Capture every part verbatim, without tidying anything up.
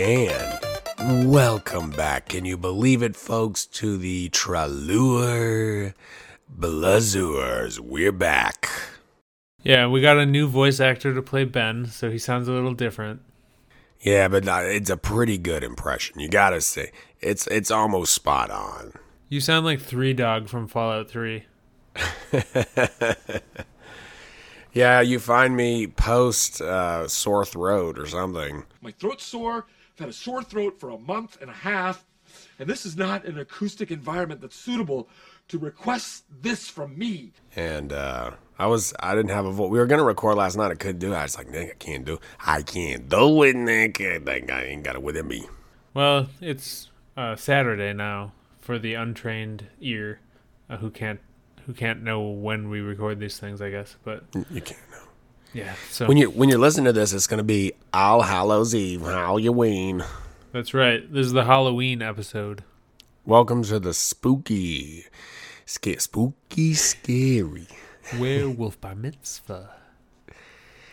And welcome back, can you believe it, folks, to the Tralleur Blazers. We're back. Yeah, we got a new voice actor to play Ben, so he sounds a little different. Yeah, but no, it's a pretty good impression. You gotta say, it's it's almost spot on. You sound like Three Dog from Fallout three. Yeah, you find me post uh, sore throat or something. My throat's sore. I've had a sore throat for a month and a half, and this is not an acoustic environment that's suitable to request this from me. And uh, I was, I didn't have a voice. We were going to record last night. I couldn't do it. I was like, Nick, I can't do it. I can't do it, Nick. I ain't got it within me. Well, it's uh, Saturday now for the untrained ear uh, who can't who can't know when we record these things, I guess. But you can't know. Yeah. So when you when you're listening to this, it's going to be All Hallows Eve, Halloween. That's right. This is the Halloween episode. Welcome to the spooky, sca- spooky, scary werewolf by mitzvah.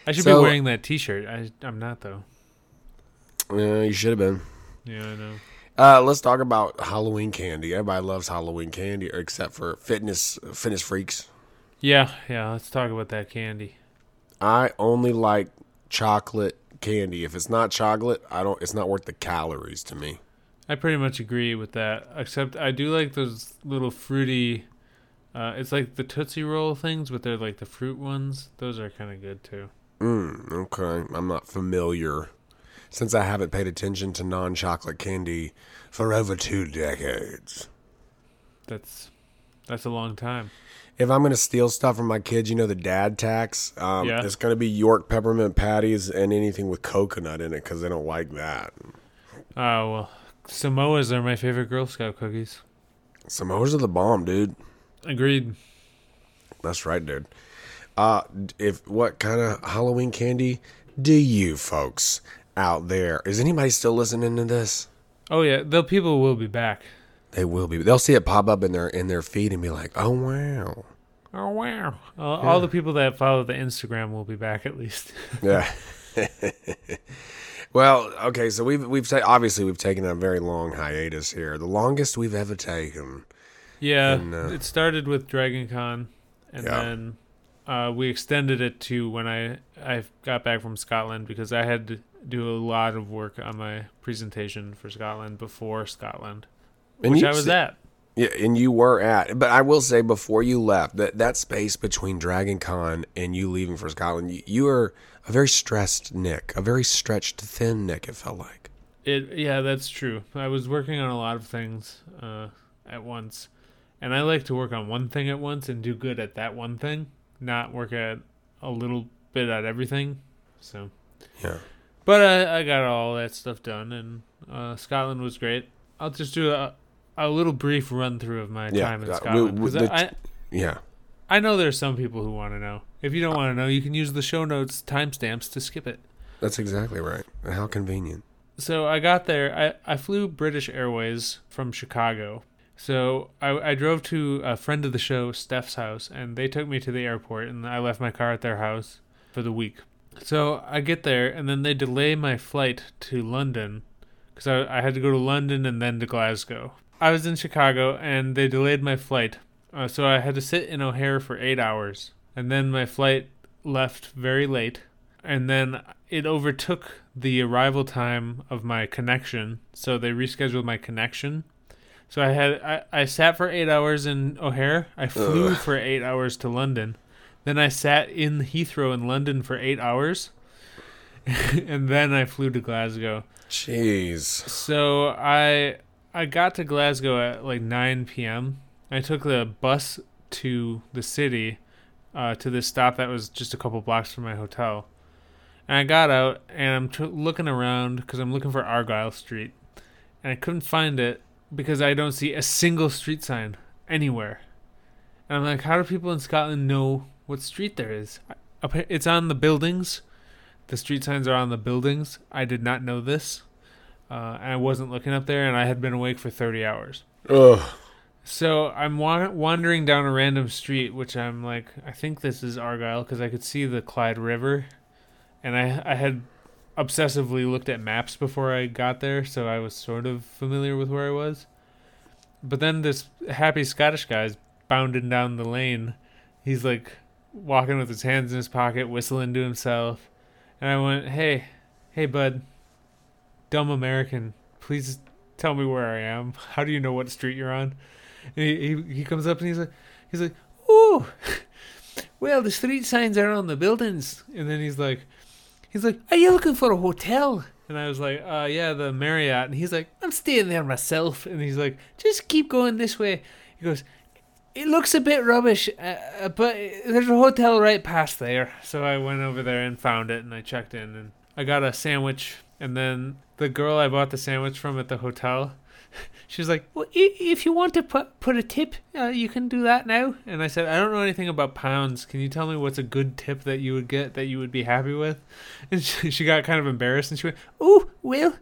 I should so, be wearing that T-shirt. I, I'm not though. Yeah, you should have been. Yeah, I know. Uh, let's talk about Halloween candy. Everybody loves Halloween candy, except for fitness fitness freaks. Yeah, yeah. Let's talk about that candy. I only like chocolate candy. If it's not chocolate, I don't. It's not worth the calories to me. I pretty much agree with that. Except I do like those little fruity. Uh, it's like the Tootsie Roll things, but they're like the fruit ones. Those are kind of good too. Mm, okay, I'm not familiar, since I haven't paid attention to non-chocolate candy for over two decades. That's that's a long time. If I'm going to steal stuff from my kids, you know, the dad tax, um, yeah. It's going to be York peppermint patties and anything with coconut in it because they don't like that. Oh, uh, well, Samoas are my favorite Girl Scout cookies. Samoas are the bomb, dude. Agreed. That's right, dude. Uh, if what kind of Halloween candy do you folks out there? Is anybody still listening to this? Oh, yeah. The people will be back. They will be. They'll see it pop up in their in their feed and be like, oh, wow. Oh, wow. Uh, yeah. All the people that follow the Instagram will be back at least. Yeah. Well, okay, so we've, we've ta- obviously we've taken a very long hiatus here. The longest we've ever taken. Yeah, and, uh, it started with DragonCon, and yeah. then uh, we extended it to when I, I got back from Scotland because I had to do a lot of work on my presentation for Scotland before Scotland. And which I was at. Yeah, and you were at. But I will say, before you left, that, that space between DragonCon and you leaving for Scotland, you, you were a very stressed Nick, a very stretched, thin Nick, it felt like. It, yeah, that's true. I was working on a lot of things uh, at once. And I like to work on one thing at once and do good at that one thing, not work at a little bit at everything. So, yeah. But I, I got all that stuff done, and uh, Scotland was great. I'll just do a... a little brief run through of my yeah, time in Scotland. We, we, the, I, yeah. I know there's some people who want to know. If you don't uh, want to know, you can use the show notes timestamps to skip it. That's exactly right. How convenient. So I got there. I, I flew British Airways from Chicago. So I, I drove to a friend of the show, Steph's house, and they took me to the airport, and I left my car at their house for the week. So I get there, and then they delay my flight to London because I, I had to go to London and then to Glasgow. I was in Chicago, and they delayed my flight, uh, so I had to sit in O'Hare for eight hours, and then my flight left very late, and then it overtook the arrival time of my connection, so they rescheduled my connection. So I had I, I sat for eight hours in O'Hare, I flew Ugh. for eight hours to London, then I sat in Heathrow in London for eight hours, and then I flew to Glasgow. Jeez. So I... I got to Glasgow at like nine p.m. I took the bus to the city, uh, to this stop that was just a couple blocks from my hotel. And I got out, and I'm t- looking around because I'm looking for Argyle Street. And I couldn't find it because I don't see a single street sign anywhere. And I'm like, how do people in Scotland know what street there is? It's on the buildings. The street signs are on the buildings. I did not know this. Uh, and I wasn't looking up there, and I had been awake for thirty hours. Ugh. So I'm wa- wandering down a random street, which I'm like, I think this is Argyle, because I could see the Clyde River. And I I had obsessively looked at maps before I got there, so I was sort of familiar with where I was. But then this happy Scottish guy's bounding down the lane. He's like walking with his hands in his pocket, whistling to himself. And I went, hey, hey, bud, dumb American, please tell me where I am. How do you know what street you're on? And he, he, he comes up and he's like, he's like, oh, well, the street signs are on the buildings. And then he's like, he's like, are you looking for a hotel? And I was like, uh, yeah, the Marriott. And he's like, I'm staying there myself. And he's like, just keep going this way. He goes, it looks a bit rubbish, uh, but there's a hotel right past there. So I went over there and found it, and I checked in, and I got a sandwich. And then the girl I bought the sandwich from at the hotel, she was like, well, if you want to put put a tip, uh, you can do that now. And I said, I don't know anything about pounds. Can you tell me what's a good tip that you would get that you would be happy with? And she, she got kind of embarrassed, and she went, oh, well,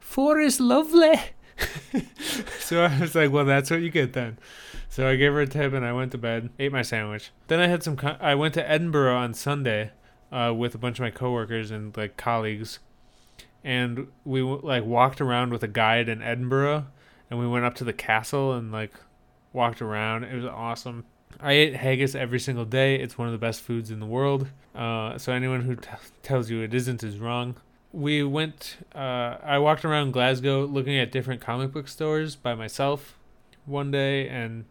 four is lovely. So I was like, well, that's what you get then. So I gave her a tip, and I went to bed, ate my sandwich. Then I had some. Con- I went to Edinburgh on Sunday uh, with a bunch of my coworkers and like colleagues. And we like walked around with a guide in Edinburgh, and we went up to the castle and like walked around. It was awesome. I ate haggis every single day. It's one of the best foods in the world. Uh, so anyone who t- tells you it isn't is wrong. We went, uh, I walked around Glasgow looking at different comic book stores by myself one day. And,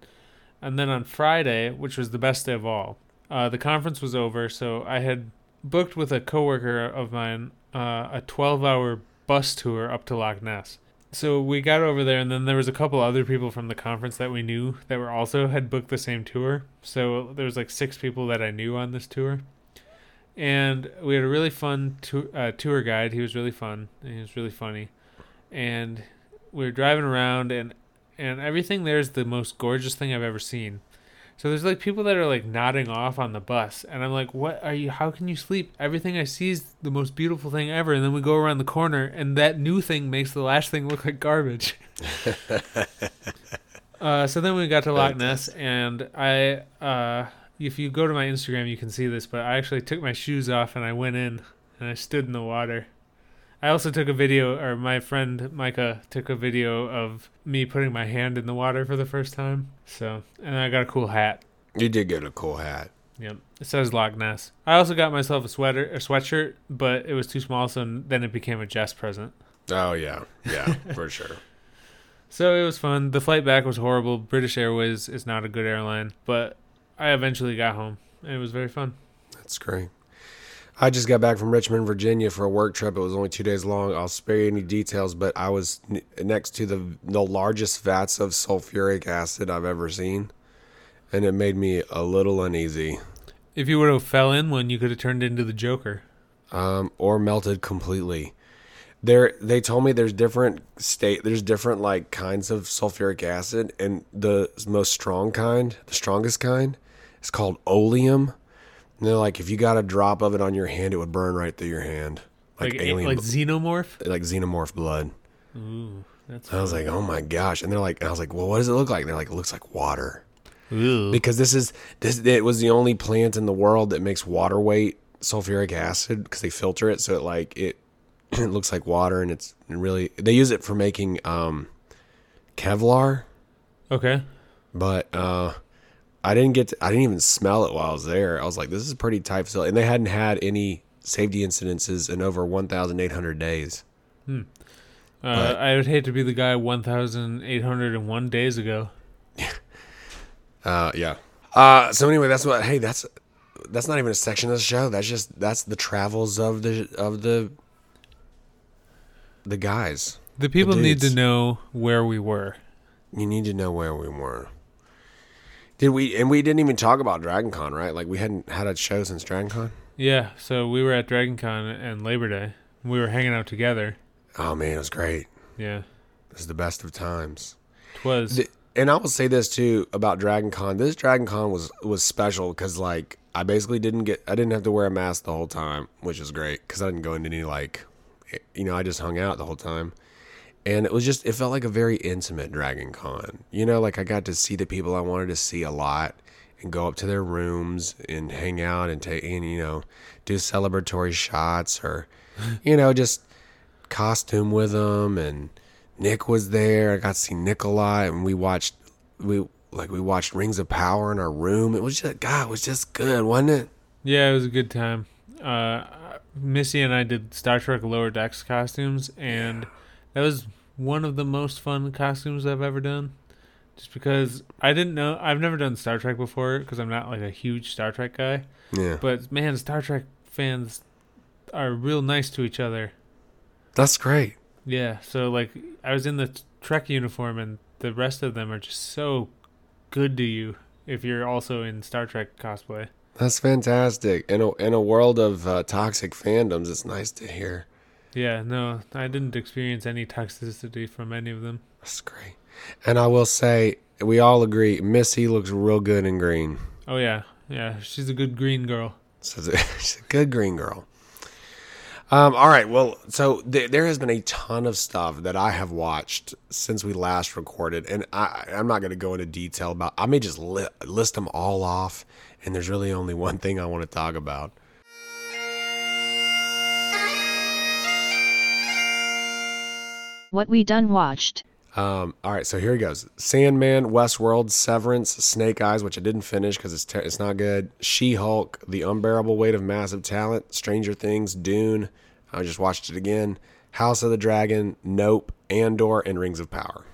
and then on Friday, which was the best day of all, uh, the conference was over. So I had booked with a coworker of mine Uh, a twelve-hour bus tour up to Loch Ness. So we got over there, and then there was a couple other people from the conference that we knew that were also had booked the same tour. So there was like six people that I knew on this tour, and we had a really fun to- uh, tour guide. He was really fun, and he was really funny, and we were driving around, and and everything there is the most gorgeous thing I've ever seen. So there's like people that are like nodding off on the bus, and I'm like, what are you, how can you sleep? Everything I see is the most beautiful thing ever. And then we go around the corner, and that new thing makes the last thing look like garbage. uh, so then we got to Loch Ness, and I, uh, if you go to my Instagram, you can see this, but I actually took my shoes off, and I went in, and I stood in the water. I also took a video, or my friend Micah took a video of me putting my hand in the water for the first time. So, and I got a cool hat. You did get a cool hat. Yep. It says Loch Ness. I also got myself a sweater, a sweatshirt, but it was too small, so then it became a Jess present. Oh, yeah. Yeah, for sure. So it was fun. The flight back was horrible. British Airways is not a good airline, but I eventually got home, and it was very fun. That's great. I just got back from Richmond, Virginia for a work trip. It was only two days long. I'll spare you any details, but I was n- next to the the largest vats of sulfuric acid I've ever seen, and it made me a little uneasy. If you would have fell in one, you could have turned into the Joker. Um, or melted completely. There, they told me there's different state, there's different like kinds of sulfuric acid, and the most strong kind, the strongest kind, is called oleum. And they're like, if you got a drop of it on your hand, it would burn right through your hand. Like, like alien, like xenomorph? Like xenomorph blood. Ooh, that's I was funny. Like, oh my gosh. And they're like, I was like, well, what does it look like? And they're like, it looks like water. Ooh. Because this is, this it was the only plant in the world that makes water weight sulfuric acid, because they filter it. So it like, it, it looks like water, and it's really, they use it for making um, Kevlar. Okay. But, uh. I didn't get to, I didn't even smell it while I was there. I was like, this is a pretty tight facility. And they hadn't had any safety incidences in over one thousand eight hundred days. Hmm. Uh, but, I would hate to be the guy one thousand eight hundred one days ago. uh, yeah. Uh, so anyway, that's what, hey, that's, that's not even a section of the show. That's just, that's the travels of the, of the, the guys. The people the need to know where we were. You need to know where we were. Did we, and we didn't even talk about DragonCon, right? Like, we hadn't had a show since DragonCon? Yeah, so we were at DragonCon and Labor Day. We were hanging out together. Oh, man, it was great. Yeah. This is the best of times. Twas. And I will say this, too, about DragonCon. This DragonCon was, was special because, like, I basically didn't get, I didn't have to wear a mask the whole time, which is great because I didn't go into any, like, you know, I just hung out the whole time. And it was just, it felt like a very intimate DragonCon. You know, like I got to see the people I wanted to see a lot and go up to their rooms and hang out and take, and, you know, do celebratory shots or you know, just costume with them. And Nick was there. I got to see Nick a lot, and we watched we like we watched Rings of Power in our room. It was just, God, it was just good, wasn't it? Yeah, it was a good time. Uh, Missy and I did Star Trek Lower Decks costumes, and that was one of the most fun costumes I've ever done. Just because I didn't know, I've never done Star Trek before because I'm not like a huge Star Trek guy. Yeah. But man, Star Trek fans are real nice to each other. That's great. Yeah. So like, I was in the Trek uniform, and the rest of them are just so good to you if you're also in Star Trek cosplay. That's fantastic. In a in a world of uh, toxic fandoms, it's nice to hear. Yeah, no, I didn't experience any toxicity from any of them. That's great. And I will say, we all agree, Missy looks real good in green. Oh, yeah. Yeah, she's a good green girl. She's a, she's a good green girl. Um, all right, well, so th- there has been a ton of stuff that I have watched since we last recorded, and I, I'm not going to go into detail about. I may just li- list them all off, and there's really only one thing I want to talk about. What we done watched. Um, all right, so here he goes. Sandman, Westworld, Severance, Snake Eyes, which I didn't finish because it's, ter- it's not good. She-Hulk, The Unbearable Weight of Massive Talent, Stranger Things, Dune. I just watched it again. House of the Dragon, Nope, Andor, and Rings of Power.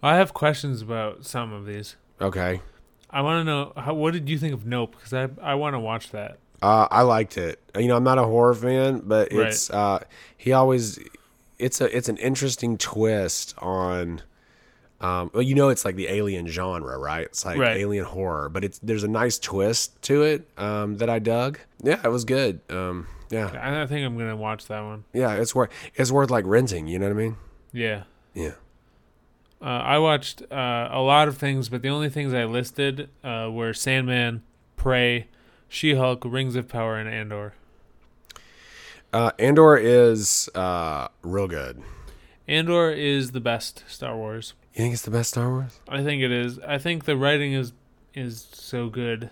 I have questions about some of these. Okay. I want to know, how, what did you think of Nope? Because I, I want to watch that. Uh, I liked it. You know, I'm not a horror fan, but it's right. uh, he always... It's a it's an interesting twist on, um, well, you know, it's like the alien genre, right? It's like right. alien horror, but it's there's a nice twist to it um, that I dug. Yeah, it was good. Um, yeah, I think I'm gonna watch that one. Yeah, it's worth it's worth like renting. You know what I mean? Yeah. Yeah. Uh, I watched uh, a lot of things, but the only things I listed uh, were Sandman, Prey, She-Hulk, Rings of Power, and Andor. Uh, Andor is uh, real good. Andor is the best Star Wars. You think it's the best Star Wars? I think it is. I think the writing is is so good.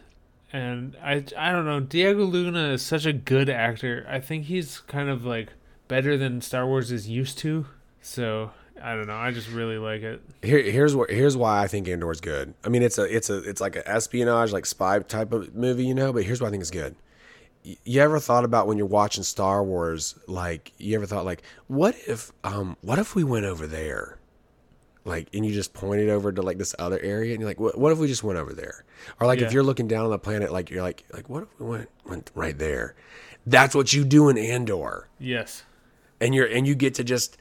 And I, I don't know. Diego Luna is such a good actor. I think he's kind of like better than Star Wars is used to. So, I don't know. I just really like it. Here, here's wh- here's why I think Andor is good. I mean, it's a it's a it's like an espionage, like spy type of movie, you know, but here's why I think it's good. You ever thought about when you're watching Star Wars, like you ever thought like, what if, um, what if we went over there? Like, and you just pointed over to like this other area and you're like, what, what if we just went over there? Or like, yeah. If you're looking down on the planet, like you're like, like, what if we went, went right there? That's what you do in Andor. Yes. And you're, and you get to just,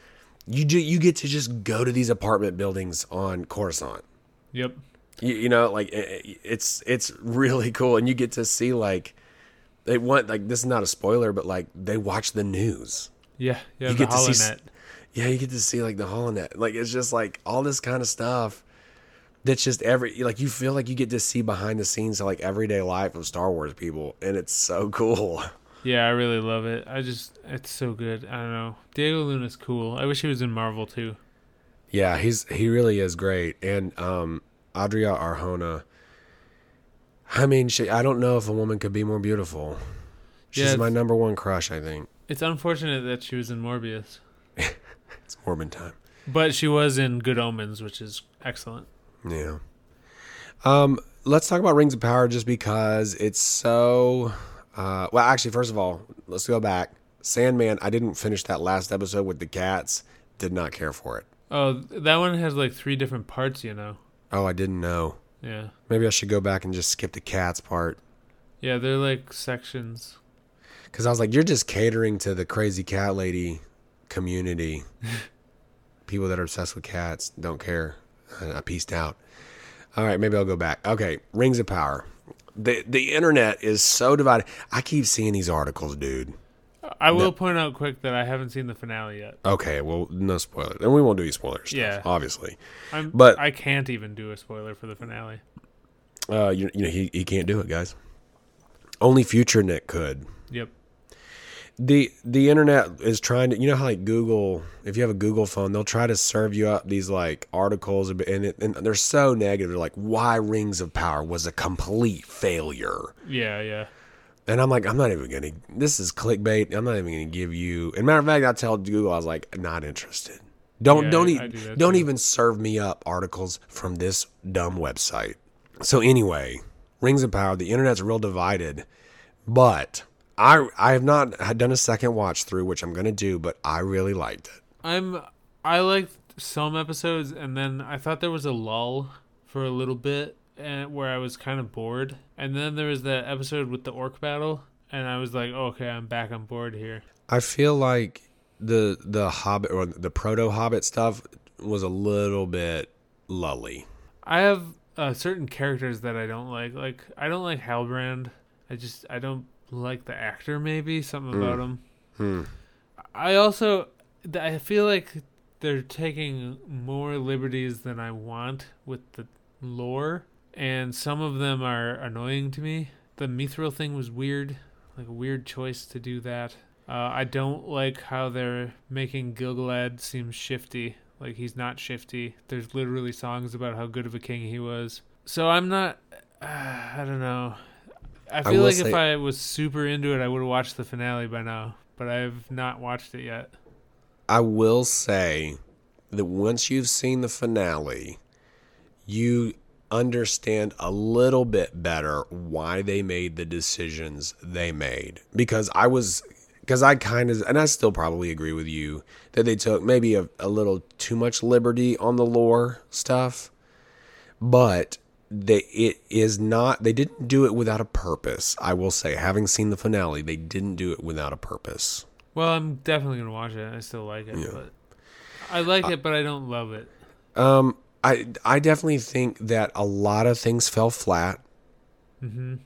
you do, you get to just go to these apartment buildings on Coruscant. Yep. You, you know, like it, it's, it's really cool. And you get to see like, They want like this is not a spoiler, but like they watch the news. Yeah, yeah. You get to see, yeah, you get to see like the holonet. Like it's just like all this kind of stuff. That's just every like you feel like you get to see behind the scenes of like everyday life of Star Wars people, and it's so cool. Yeah, I really love it. I just it's so good. I don't know. Diego Luna's cool. I wish he was in Marvel too. Yeah, he's he really is great, and um, Adria Arjona. I mean, she, I don't know if a woman could be more beautiful. She's yeah, my number one crush, I think. It's unfortunate that she was in Morbius. It's Mormon time. But she was in Good Omens, which is excellent. Yeah. Um, let's talk about Rings of Power just because it's so... Uh, well, actually, first of all, let's go back. Sandman, I didn't finish that last episode with the cats. Did not care for it. Oh, that one has like three different parts, you know. Oh, I didn't know. Yeah. Maybe I should go back and just skip the cats part. Yeah, they're like sections. Because I was like, you're just catering to the crazy cat lady community. People that are obsessed with cats don't care. I peaced out. All right, maybe I'll go back. Okay, Rings of Power. The the internet is so divided. I keep seeing these articles, dude. I will no. point out quick that I haven't seen the finale yet. Okay, well, no spoilers. And we won't do any spoilers. Yeah. Obviously. I'm, but I can't even do a spoiler for the finale. Uh, you, you know, he, he can't do it, guys. Only future Nick could. Yep. The the internet is trying to, you know how like Google, if you have a Google phone, they'll try to serve you up these like articles, and it, and they're so negative. They're like, why Rings of Power was a complete failure. Yeah, yeah. And I'm like, I'm not even going to, this is clickbait. I'm not even going to give you, and matter of fact, I tell Google, I was like, not interested. Don't, yeah, don't, e- do don't too. even serve me up articles from this dumb website. So anyway, Rings of Power, the internet's real divided, but I, I have not done a second watch through, which I'm going to do, but I really liked it. I'm, I liked some episodes, and then I thought there was a lull for a little bit. And where I was kind of bored, and then there was that episode with the orc battle, and I was like, oh, okay, I'm back on board here. I feel like the the Hobbit or the proto Hobbit stuff was a little bit lully. I have uh, certain characters that I don't like. Like I don't like Halbrand. I just I don't like the actor. Maybe something about mm. him. Mm. I also I feel like they're taking more liberties than I want with the lore. And some of them are annoying to me. The Mithril thing was weird, like a weird choice to do that. Uh, I don't like how they're making Gilgalad seem shifty. Like he's not shifty. There's literally songs about how good of a king he was. So I'm not. Uh, I don't know. I feel I like say, if I was super into it, I would have watched the finale by now. But I've not watched it yet. I will say that once you've seen the finale, you understand a little bit better why they made the decisions they made, because I was because I kind of and I still probably agree with you that they took maybe a, a little too much liberty on the lore stuff, but they it is not they didn't do it without a purpose. I will say, having seen the finale, they didn't do it without a purpose. Well, I'm definitely gonna watch it. I still like it, yeah. but I like I, it, but I don't love it. Um. I I definitely think that a lot of things fell flat, mm-hmm.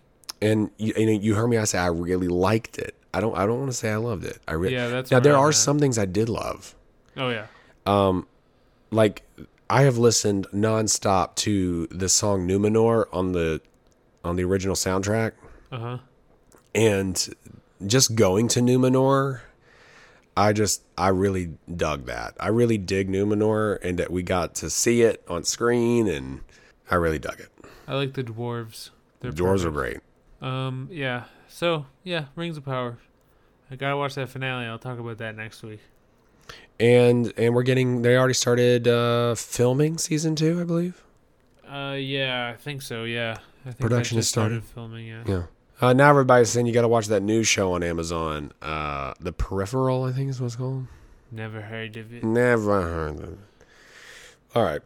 and you, you know you heard me. I say I really liked it. I don't I don't want to say I loved it. I really yeah. That's now there I'm are at. some things I did love. Oh yeah. Um, like I have listened nonstop to the song Numenor on the on the original soundtrack. Uh huh. And just going to Numenor. I just, I really dug that. I really dig Numenor, and that we got to see it on screen, and I really dug it. I like the dwarves. They're the dwarves perfect. Are great. Um, yeah. So, yeah, Rings of Power. I gotta watch that finale. I'll talk about that next week. And and we're getting, they already started uh, filming season two, I believe? Uh, yeah, I think so, yeah. I think Production has started. started filming, yeah. Yeah. Uh, now everybody's saying you got to watch that new show on Amazon. Uh, The Peripheral, I think is what it's called. Never heard of it. Never heard of it. All right.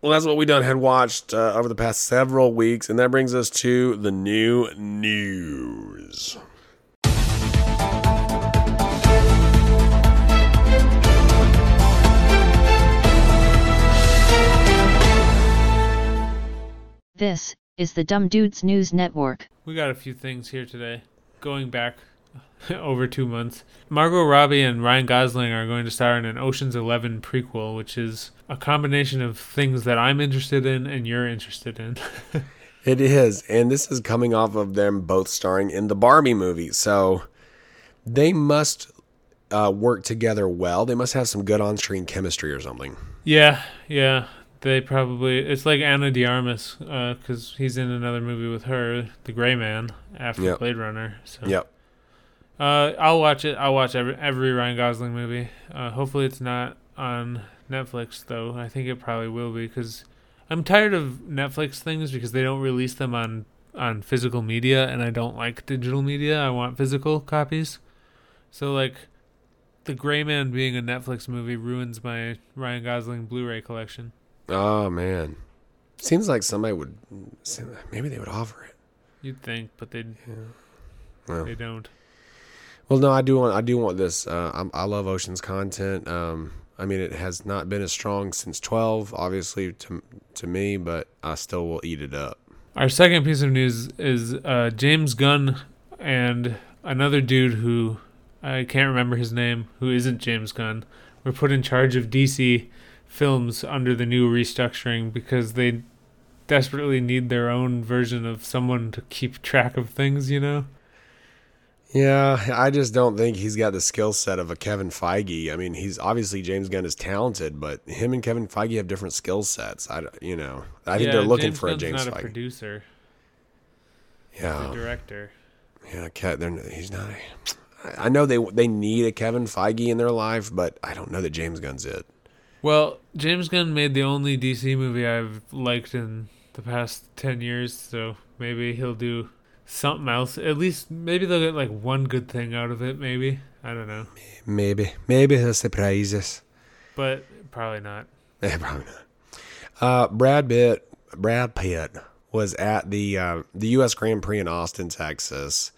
Well, that's what we done had watched uh, over the past several weeks, and that brings us to the new news. This is the Dumb Dudes News Network. We got a few things here today. Going back over two months. Margot Robbie and Ryan Gosling are going to star in an Ocean's Eleven prequel, which is a combination of things that I'm interested in and you're interested in. It is. And this is coming off of them both starring in the Barbie movie. So they must uh, work together well. They must have some good on-screen chemistry or something. Yeah, yeah. They probably, it's like Ana de Armas, because uh, he's in another movie with her, The Gray Man, after yep. Blade Runner. So. Yep. Uh, I'll watch it. I'll watch every, every Ryan Gosling movie. Uh, hopefully it's not on Netflix, though. I think it probably will be, because I'm tired of Netflix things because they don't release them on, on physical media, and I don't like digital media. I want physical copies. So, like, The Gray Man being a Netflix movie ruins my Ryan Gosling Blu-ray collection. Oh, man. Seems like somebody would... Maybe they would offer it. You'd think, but they yeah. well, they don't. Well, no, I do want I do want this. Uh, I'm, I love Ocean's content. Um, I mean, it has not been as strong since twelve, obviously, to, to me, but I still will eat it up. Our second piece of news is uh, James Gunn and another dude who... I can't remember his name, who isn't James Gunn, were put in charge of D C... films under the new restructuring because they desperately need their own version of someone to keep track of things, you know? Yeah, I just don't think he's got the skill set of a Kevin Feige. I mean, he's obviously James Gunn is talented, but him and Kevin Feige have different skill sets. I, you know, I think yeah, they're looking James for Gunn's a James not Feige. Not a producer. Yeah. He's a director. Yeah, he's not. I know they they need a Kevin Feige in their life, but I don't know that James Gunn's it. Well, James Gunn made the only D C movie I've liked in the past ten years, so maybe he'll do something else. At least maybe they'll get like one good thing out of it, maybe. I don't know. Maybe. Maybe he'll surprise us. But probably not. Yeah, probably not. Uh, Brad Pitt, Brad Pitt was at the uh, the U S Grand Prix in Austin, Texas.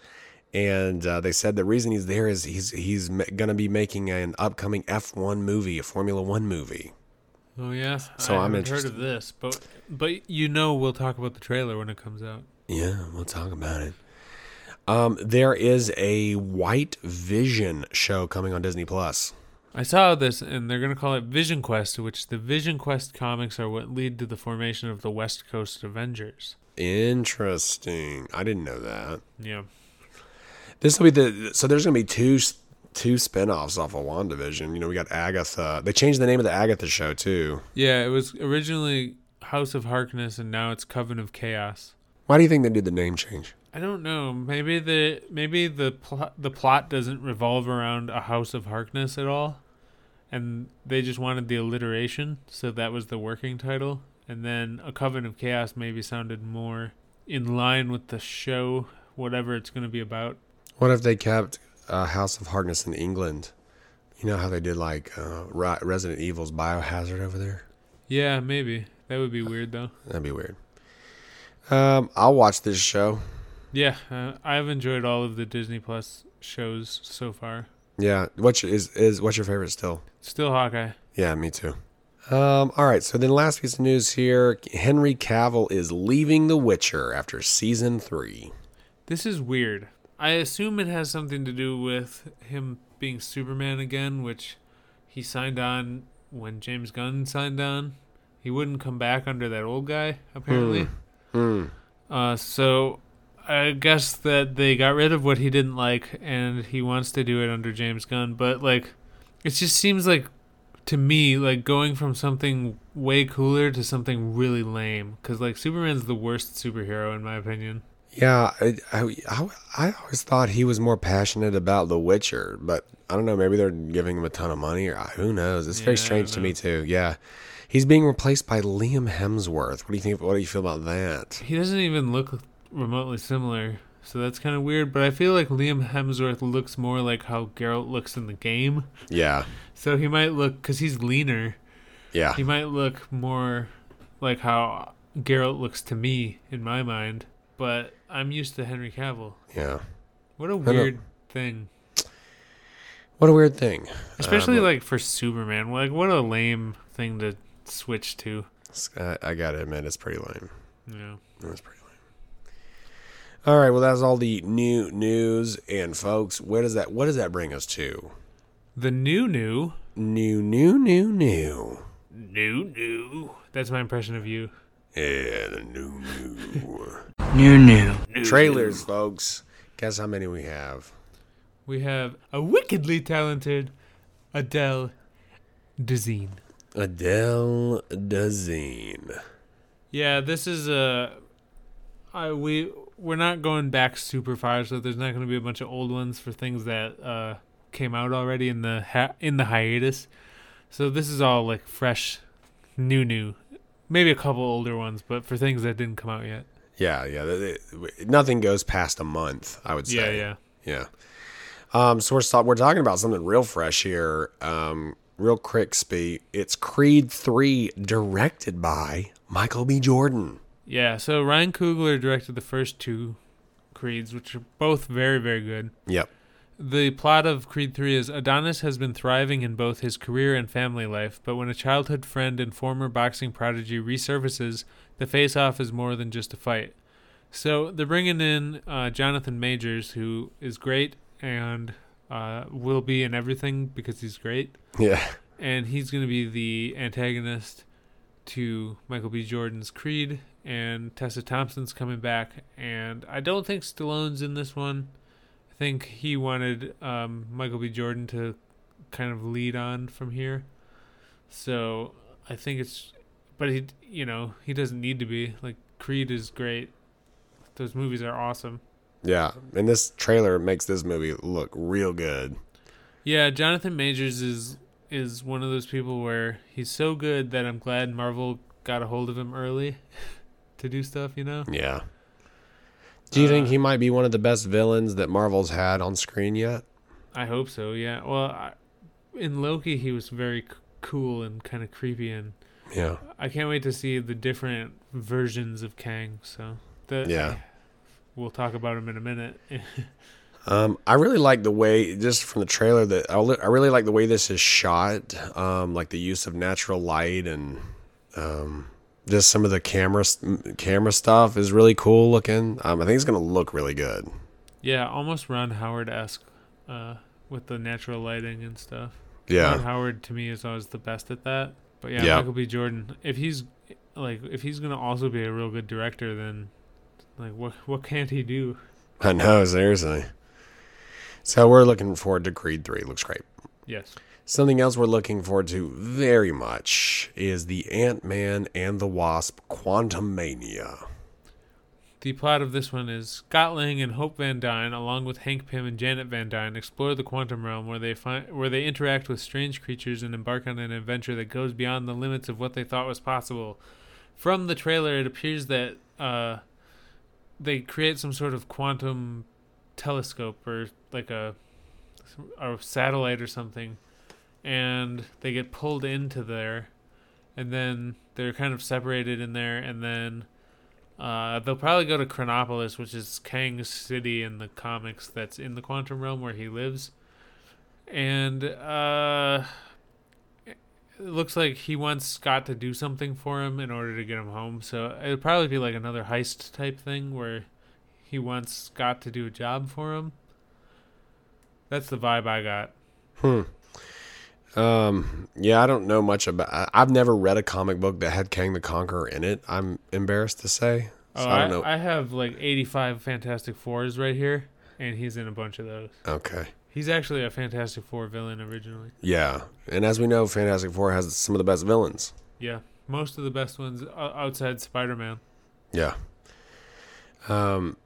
And uh, they said the reason he's there is he's he's going to be making an upcoming F one movie, a Formula One movie. Oh, yes. So I I'm interested. Heard of this, but but you know we'll talk about the trailer when it comes out. Yeah, we'll talk about it. Um, there is a White Vision show coming on Disney Plus. I saw this, and they're going to call it Vision Quest, which the Vision Quest comics are what lead to the formation of the West Coast Avengers. Interesting. I didn't know that. Yeah. This will be the so there's gonna be two two spinoffs off of WandaVision. You know, we got Agatha. They changed the name of the Agatha show too. Yeah, it was originally House of Harkness, and now it's Coven of Chaos. Why do you think they did the name change? I don't know. Maybe the maybe the plot the plot doesn't revolve around a House of Harkness at all, and they just wanted the alliteration, so that was the working title. And then a Coven of Chaos maybe sounded more in line with the show, whatever it's gonna be about. What if they kept uh, House of Harkness in England? You know how they did like uh, Resident Evil's Biohazard over there? Yeah, maybe. That would be weird, though. That'd be weird. Um, I'll watch this show. Yeah, uh, I've enjoyed all of the Disney Plus shows so far. Yeah, what's your, is, is, what's your favorite still? Still Hawkeye. Yeah, me too. Um, all right, so then last piece of news here. Henry Cavill is leaving The Witcher after season three. This is weird. I assume it has something to do with him being Superman again, which he signed on when James Gunn signed on. He wouldn't come back under that old guy, apparently. Mm. Mm. Uh, so I guess that they got rid of what he didn't like, and he wants to do it under James Gunn. But like, it just seems like, to me, like going from something way cooler to something really lame. Because like Superman's the worst superhero in my opinion. Yeah, I, I, I always thought he was more passionate about The Witcher, but I don't know, maybe they're giving him a ton of money, or who knows? It's yeah, very strange to me, too. Yeah, he's being replaced by Liam Hemsworth. What do you think? What do you feel about that? He doesn't even look remotely similar, so that's kind of weird, but I feel like Liam Hemsworth looks more like how Geralt looks in the game. Yeah. So he might look, because he's leaner, yeah, he might look more like how Geralt looks to me, in my mind. But I'm used to Henry Cavill. Yeah. What a weird thing. What a weird thing. Especially um, like for Superman. Like what a lame thing to switch to. I, I gotta admit, it's pretty lame. Yeah. It's pretty lame. All right. Well, that's all the new news, and folks, where does that? What does that bring us to? The new new new new new new new new. That's my impression of you. Yeah, the new new. New, new. New trailers, new. Folks. Guess how many we have? We have a wickedly talented Adele Dazeem. Adele Dazeem. Yeah, this is a. I we we're not going back super far, so there's not going to be a bunch of old ones for things that uh, came out already in the ha- in the hiatus. So this is all like fresh, new, new. Maybe a couple older ones, but for things that didn't come out yet. Yeah, yeah. They, they, nothing goes past a month, I would say. Yeah, yeah, yeah. Um, so we're we're talking about something real fresh here, um, real crispy. It's Creed three, directed by Michael B. Jordan. Yeah. So Ryan Coogler directed the first two Creeds, which are both very, very good. Yep. The plot of Creed three is Adonis has been thriving in both his career and family life, but when a childhood friend and former boxing prodigy resurfaces, the face-off is more than just a fight. So they're bringing in uh, Jonathan Majors, who is great and uh, will be in everything because he's great. Yeah. And he's going to be the antagonist to Michael B. Jordan's Creed, and Tessa Thompson's coming back. And I don't think Stallone's in this one. I think he wanted um, Michael B. Jordan to kind of lead on from here. So I think it's, but he, you know, he doesn't need to be. Like Creed is great; those movies are awesome. Yeah, and this trailer makes this movie look real good. Yeah, Jonathan Majors is is one of those people where he's so good that I'm glad Marvel got a hold of him early to do stuff, you know? Yeah. Do you uh, think he might be one of the best villains that Marvel's had on screen yet? I hope so, yeah. Well, I, in Loki, he was very c- cool and kind of creepy, and yeah, I can't wait to see the different versions of Kang, so... The, yeah. We'll talk about him in a minute. um, I really like the way, just from the trailer, that I, li- I really like the way this is shot, um, like the use of natural light and um, just some of the camera st- camera stuff is really cool looking. Um, I think it's going to look really good. Yeah, almost Ron Howard-esque uh, with the natural lighting and stuff. Yeah. Ron Howard, to me, is always the best at that. But yeah, yeah. Michael B. Jordan, if he's like, if he's going to also be a real good director, then... Like, what what can't he do? I know, seriously. So we're looking forward to Creed three. Looks great. Yes. Something else we're looking forward to very much is the Ant-Man and the Wasp Quantumania. The plot of this one is Scott Lang and Hope Van Dyne, along with Hank Pym and Janet Van Dyne, explore the quantum realm where they find where they interact with strange creatures and embark on an adventure that goes beyond the limits of what they thought was possible. From the trailer, it appears that... Uh, they create some sort of quantum telescope or like a, a satellite or something, and they get pulled into there, and then they're kind of separated in there, and then uh, they'll probably go to Chronopolis, which is Kang's city in the comics that's in the quantum realm where he lives. And uh, it looks like he wants Scott to do something for him in order to get him home, so it'll probably be like another heist type thing where he wants Scott to do a job for him. That's the vibe I got. Hmm. Um. Yeah, I don't know much about... I've never read a comic book that had Kang the Conqueror in it, I'm embarrassed to say. So oh, I, don't know. I have like eighty-five Fantastic Fours right here, and he's in a bunch of those. Okay. He's actually a Fantastic Four villain originally. Yeah, and as we know, Fantastic Four has some of the best villains. Yeah, most of the best ones outside Spider-Man. Yeah. Um,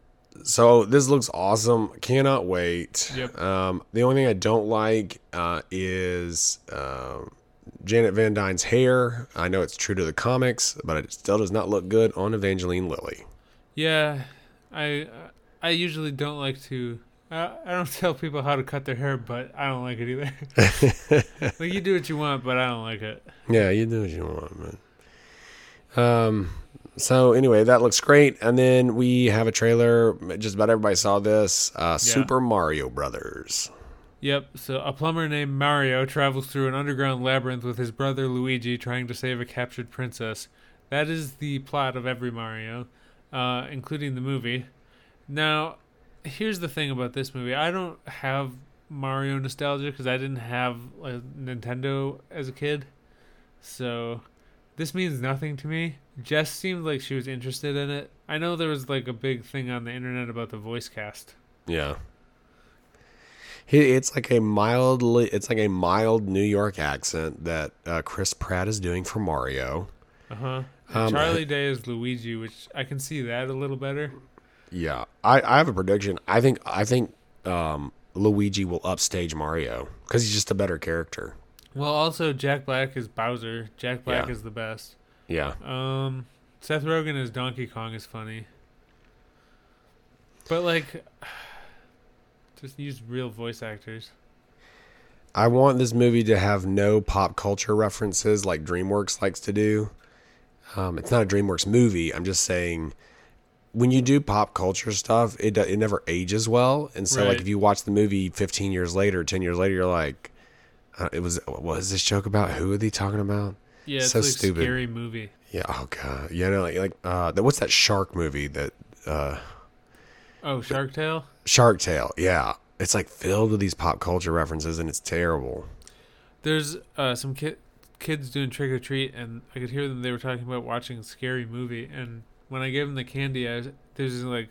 so this looks awesome. Cannot wait. Yep. Um, the only thing I don't like uh, is uh, Janet Van Dyne's hair. I know it's true to the comics, but it still does not look good on Evangeline Lilly. Yeah, I I usually don't like to... I don't tell people how to cut their hair, but I don't like it either. Like, you do what you want, but I don't like it. Yeah, you do what you want, man. Um, so anyway, that looks great. And then we have a trailer. Just about everybody saw this. Uh, yeah. Super Mario Brothers. Yep. So a plumber named Mario travels through an underground labyrinth with his brother Luigi, trying to save a captured princess. That is the plot of every Mario, uh, including the movie. Now... Here's the thing about this movie. I don't have Mario nostalgia because I didn't have a Nintendo as a kid. So this means nothing to me. Jess seemed like she was interested in it. I know there was like a big thing on the internet about the voice cast. Yeah. It's like a mildly, it's like a mild New York accent that uh, Chris Pratt is doing for Mario. Uh-huh. Um, Charlie Day is Luigi, which I can see that a little better. Yeah, I, I have a prediction. I think I think um, Luigi will upstage Mario because he's just a better character. Well, also Jack Black is Bowser. Jack Black yeah. is the best. Yeah. Um, Seth Rogen as Donkey Kong is funny, but like, just use real voice actors. I want this movie to have no pop culture references like DreamWorks likes to do. Um, it's not a DreamWorks movie. I'm just saying. When you do pop culture stuff, it it never ages well, and so right. like if you watch the movie fifteen years later, ten years later, you're like, uh, "It was what was this joke about? Who are they talking about?" Yeah, it's so like stupid. Scary movie. Yeah. Oh god. Yeah. No. Like, like uh, the, what's that shark movie that? Uh, oh, Shark Tale. Shark Tale. Yeah, it's like filled with these pop culture references, and it's terrible. There's uh, some ki- kids doing trick or treat, and I could hear them. They were talking about watching a scary movie, and. When I gave him the candy, I was, there's like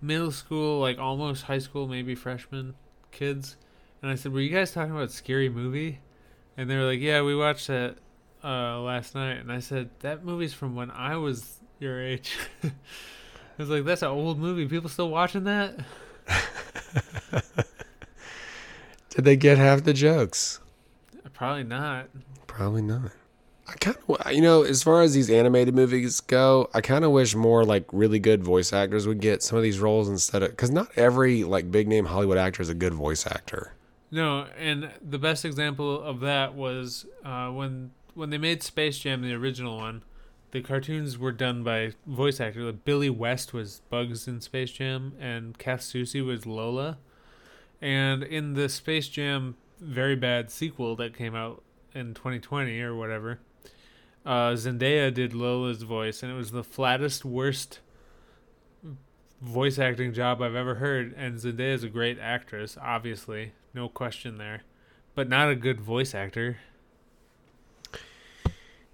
middle school, like almost high school, maybe freshman kids. And I said, were you guys talking about Scary Movie? And they were like, yeah, we watched that uh, last night. And I said, that movie's from when I was your age. It was like, that's an old movie. People still watching that? Did they get half the jokes? Probably not. Probably not. I kind of, you know, as far as these animated movies go, I kind of wish more like really good voice actors would get some of these roles instead of, because not every like big name Hollywood actor is a good voice actor. No, and the best example of that was uh, when when they made Space Jam, the original one. The cartoons were done by voice actors. Like Billy West was Bugs in Space Jam, and Kath Soucie was Lola. And in the Space Jam very bad sequel that came out in twenty twenty or whatever, uh, Zendaya did Lola's voice, and it was the flattest, worst voice acting job I've ever heard. And Zendaya's a great actress, obviously, no question there, but not a good voice actor.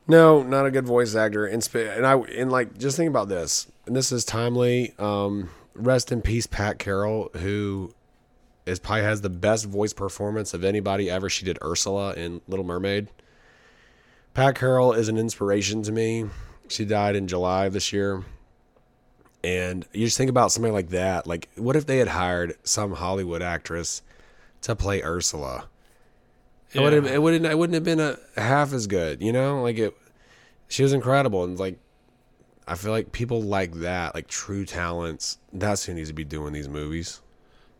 No, not a good voice actor. And, and I and like just think about this. And this is timely. Um, rest in peace, Pat Carroll, who is probably has the best voice performance of anybody ever. She did Ursula in Little Mermaid. Pat Carroll is an inspiration to me. She died in July of this year. And you just think about somebody like that. Like, what if they had hired some Hollywood actress to play Ursula? Yeah. It would have, it wouldn't, it wouldn't have been a half as good, you know. Like it, she was incredible, and like, I feel like people like that, like true talents, that's who needs to be doing these movies.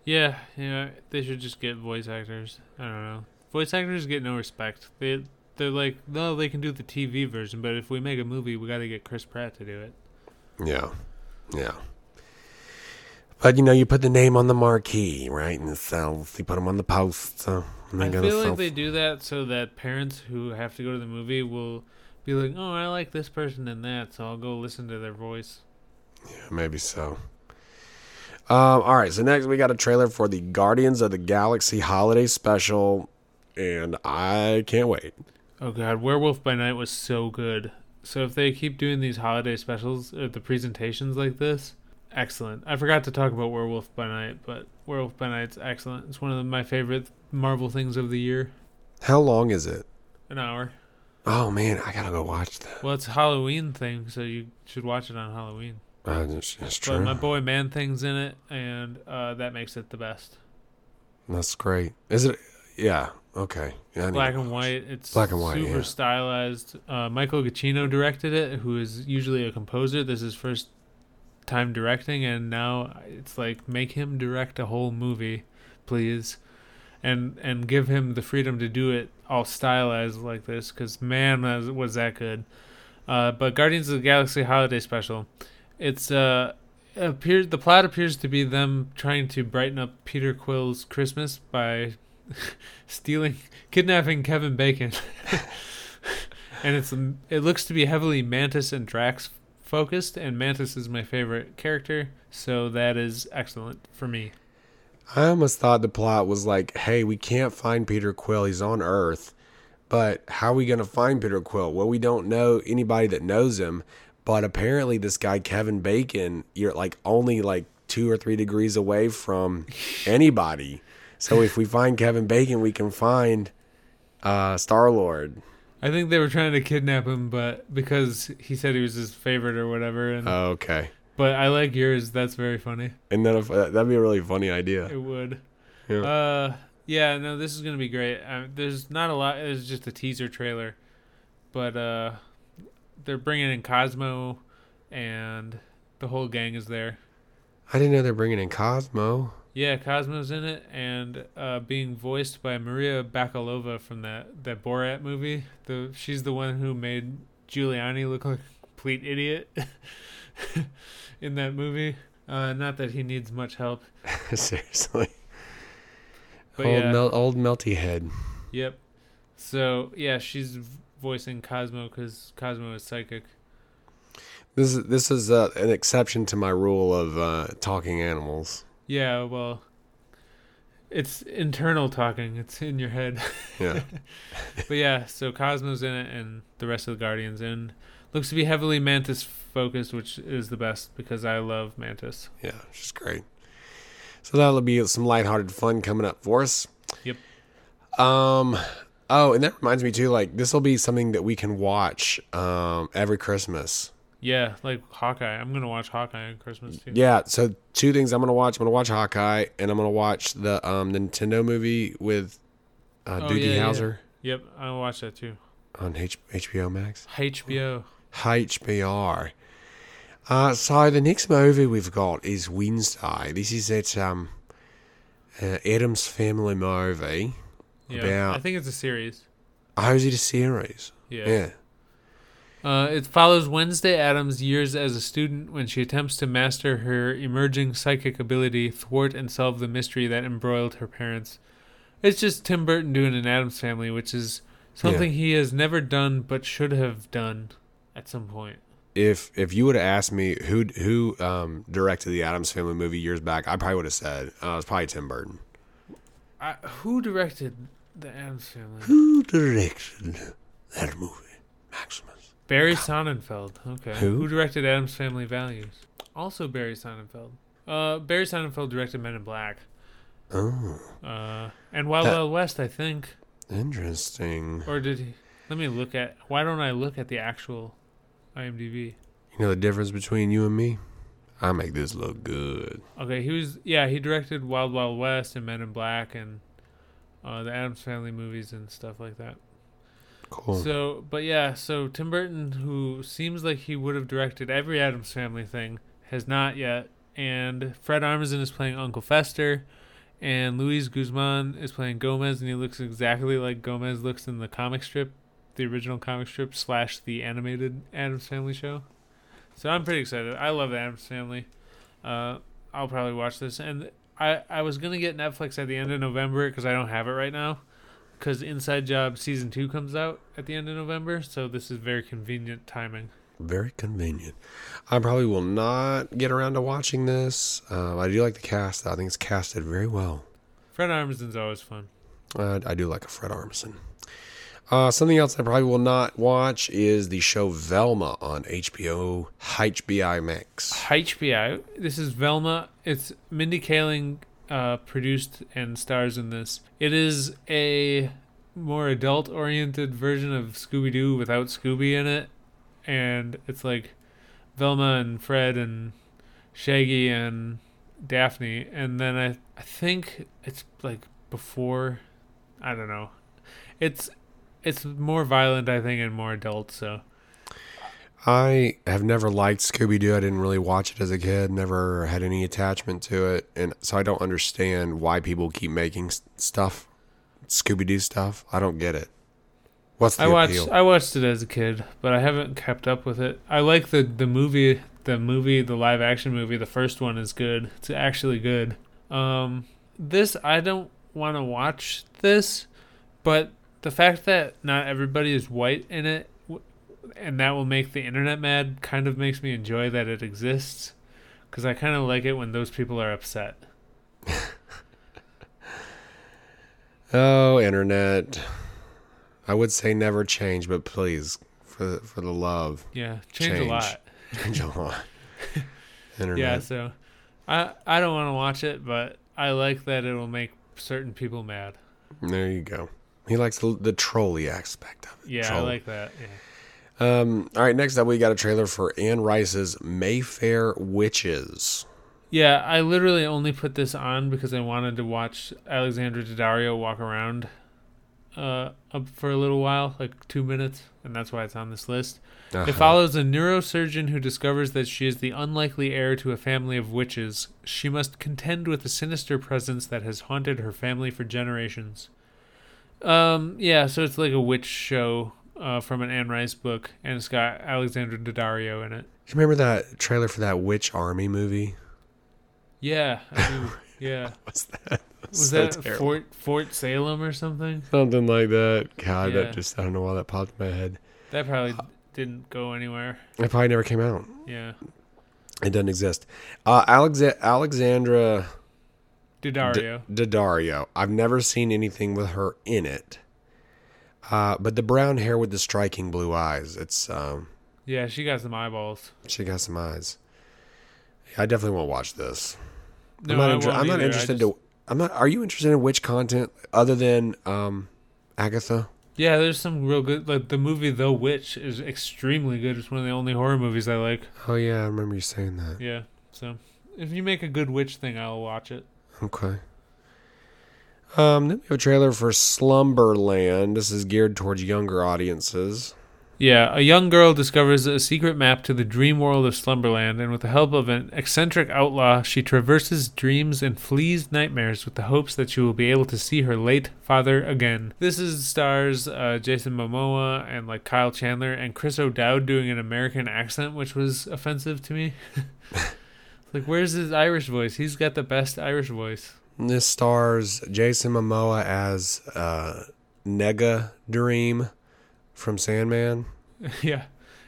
Yeah, yeah, they should just get voice actors. I don't know, voice actors get no respect. They, they're like, no, they can do the T V version, but if we make a movie, we got to get Chris Pratt to do it. Yeah, yeah. But you know, you put the name on the marquee, right? And the cells, you put them on the post. So. I feel like they do that so that parents who have to go to the movie will be like, oh, I like this person and that, so I'll go listen to their voice. Yeah, maybe so. Um, all right, so next we got a trailer for the Guardians of the Galaxy Holiday Special, and I can't wait. Oh, God, Werewolf by Night was so good. So if they keep doing these holiday specials, or the presentations like this, excellent. I forgot to talk about Werewolf by Night, but Werewolf by Night's excellent. It's one of my favorite Marvel things of the year. How long is it? An hour. Oh, man, I gotta go watch that. Well, it's a Halloween thing, so you should watch it on Halloween. Uh, that's, that's true. But my boy Man Thing's in it, and uh, that makes it the best. That's great. Is it? Yeah, okay. Yeah, black and white. It's black and white, super yeah. stylized. Uh, Michael Giacchino directed it, who is usually a composer. This is his first time directing, and now it's like, make him direct a whole movie, please. And and give him the freedom to do it all stylized like this, because man, was, was that good. Uh, but Guardians of the Galaxy Holiday Special, it's uh, it appears, the plot appears to be them trying to brighten up Peter Quill's Christmas by stealing, kidnapping Kevin Bacon, and it's it looks to be heavily Mantis and Drax focused, and Mantis is my favorite character, so that is excellent for me. I almost thought the plot was like, hey, we can't find Peter Quill. He's on Earth. But how are we going to find Peter Quill? Well, we don't know anybody that knows him. But apparently this guy, Kevin Bacon, you're like only like two or three degrees away from anybody. So if we find Kevin Bacon, we can find uh, Star-Lord. I think they were trying to kidnap him, but because he said he was his favorite or whatever. And oh, okay. But I like yours. That's very funny. And that that'd be a really funny idea. It would. Yeah. Uh, yeah. No, this is gonna be great. I, there's not a lot. It's just a teaser trailer, but uh, they're bringing in Cosmo, and the whole gang is there. I didn't know they're bringing in Cosmo. Yeah, Cosmo's in it, and uh, being voiced by Maria Bakalova from that, that Borat movie. The she's the one who made Giuliani look like a complete idiot. In that movie, uh, not that he needs much help. Seriously, but old, yeah. mel- old melty head. Yep. So yeah, she's voicing Cosmo because Cosmo is psychic. This is this is uh, an exception to my rule of uh, talking animals. Yeah, well, it's internal talking. It's in your head. Yeah. But yeah, so Cosmo's in it, and the rest of the Guardians in. Looks to be heavily Mantis focused, which is the best because I love Mantis. Yeah, she's great. So that'll be some lighthearted fun coming up for us. Yep. Um. Oh, and that reminds me too. Like this will be something that we can watch um every Christmas. Yeah, like Hawkeye. I'm going to watch Hawkeye on Christmas too. Yeah, so two things I'm going to watch. I'm going to watch Hawkeye, and I'm going to watch the um, Nintendo movie with uh, oh, Doogie yeah, Howser. Yeah. Yep, I'll watch that too. On H- HBO Max? H B O. H B R. Uh, so the next movie we've got is Wednesday. This is that um, uh, Addams Family movie. Yeah, about, I think it's a series. Oh, is it a series? Yeah. Yeah. Uh, it follows Wednesday Addams' years as a student when she attempts to master her emerging psychic ability, thwart and solve the mystery that embroiled her parents. It's just Tim Burton doing an Addams Family, which is something yeah. he has never done but should have done at some point. If if you would have asked me who who um, directed the Addams Family movie years back, I probably would have said uh, it was probably Tim Burton. I, who directed the Addams Family? Who directed that movie? Maximus. Barry Sonnenfeld. Okay. Who? Who directed Addams Family Values? Also Barry Sonnenfeld. Uh, Barry Sonnenfeld directed Men in Black. Oh. Uh, and Wild that, Wild West, I think. Interesting. Or did he? Let me look at. Why don't I look at the actual IMDb? You know the difference between you and me? I make this look good. Okay. He was. Yeah. He directed Wild Wild West and Men in Black and uh, the Addams Family movies and stuff like that. Cool. So, but yeah, so Tim Burton, who seems like he would have directed every Addams Family thing, has not yet. And Fred Armisen is playing Uncle Fester, and Luis Guzman is playing Gomez, and he looks exactly like Gomez looks in the comic strip, the original comic strip slash the animated Addams Family show. So I'm pretty excited. I love the Addams Family. Uh, I'll probably watch this. And I, I was going to get Netflix at the end of November because I don't have it right now. Because Inside Job Season two comes out at the end of November, so this is very convenient timing. Very convenient. I probably will not get around to watching this. Uh, I do like the cast. I think it's casted very well. Fred Armisen's always fun. Uh, I do like a Fred Armisen. Uh, something else I probably will not watch is the show Velma on H B O, H B I Max. H B I. This is Velma. It's Mindy Kaling... Uh, produced and stars in this. It is a more adult-oriented version of Scooby-Doo without Scooby in it, and it's like Velma and Fred and Shaggy and Daphne, and then I I think it's like before, I don't know. It's it's more violent, I think, and more adult. So I have never liked Scooby-Doo. I didn't really watch it as a kid, never had any attachment to it. And so I don't understand why people keep making stuff, Scooby-Doo stuff. I don't get it. What's the I watched, appeal? I watched it as a kid, but I haven't kept up with it. I like the, the movie, the movie, the live action movie. The first one is good. It's actually good. Um, this, I don't want to watch this, but the fact that not everybody is white in it, and that will make the internet mad, kind of makes me enjoy that it exists, because I kind of like it when those people are upset. Oh, internet. I would say never change, but please, for the, for the love. Yeah, change, change. a lot. Change a lot. Internet. Yeah, so I, I don't want to watch it, but I like that it will make certain people mad. There you go. He likes the, the trolley aspect of it. Yeah, trolley. I like that, yeah. Um, all right, next up, we got a trailer for Anne Rice's Mayfair Witches. Yeah, I literally only put this on because I wanted to watch Alexandra Daddario walk around uh, up for a little while, like two minutes, and that's why it's on this list. Uh-huh. It follows a neurosurgeon who discovers that she is the unlikely heir to a family of witches. She must contend with a sinister presence that has haunted her family for generations. Um, yeah, so it's like a witch show. Uh, from an Anne Rice book, and it's got Alexandra Daddario in it. You remember that trailer for that Witch Army movie? Yeah. I mean, yeah. What's that? That was, was so that terrible. Fort Fort Salem or something? Something like that. God, yeah. that just, I don't know why that popped in my head. That probably uh, didn't go anywhere. It probably never came out. Yeah. It doesn't exist. Uh, Alexa- Alexandra Daddario. D- Daddario. I've never seen anything with her in it. Uh, but the brown hair with the striking blue eyes, it's... Um, yeah, she got some eyeballs. She got some eyes. Yeah, I definitely won't watch this. No, I'm not, I inter- won't I'm not interested I just... to... I'm not, are you interested in witch content other than um, Agatha? Yeah, there's some real good... Like, the movie The Witch is extremely good. It's one of the only horror movies I like. Oh, yeah, I remember you saying that. Yeah, so... If you make a good witch thing, I'll watch it. Okay. Um, then we have a trailer for Slumberland. This is geared towards younger audiences. Yeah, a young girl discovers a secret map to the dream world of Slumberland, and with the help of an eccentric outlaw, she traverses dreams and flees nightmares with the hopes that she will be able to see her late father again. This is stars uh, Jason Momoa and like Kyle Chandler and Chris O'Dowd doing an American accent, which was offensive to me. Like, where's his Irish voice? He's got the best Irish voice. This stars Jason Momoa as uh, Nega Dream from Sandman. Yeah,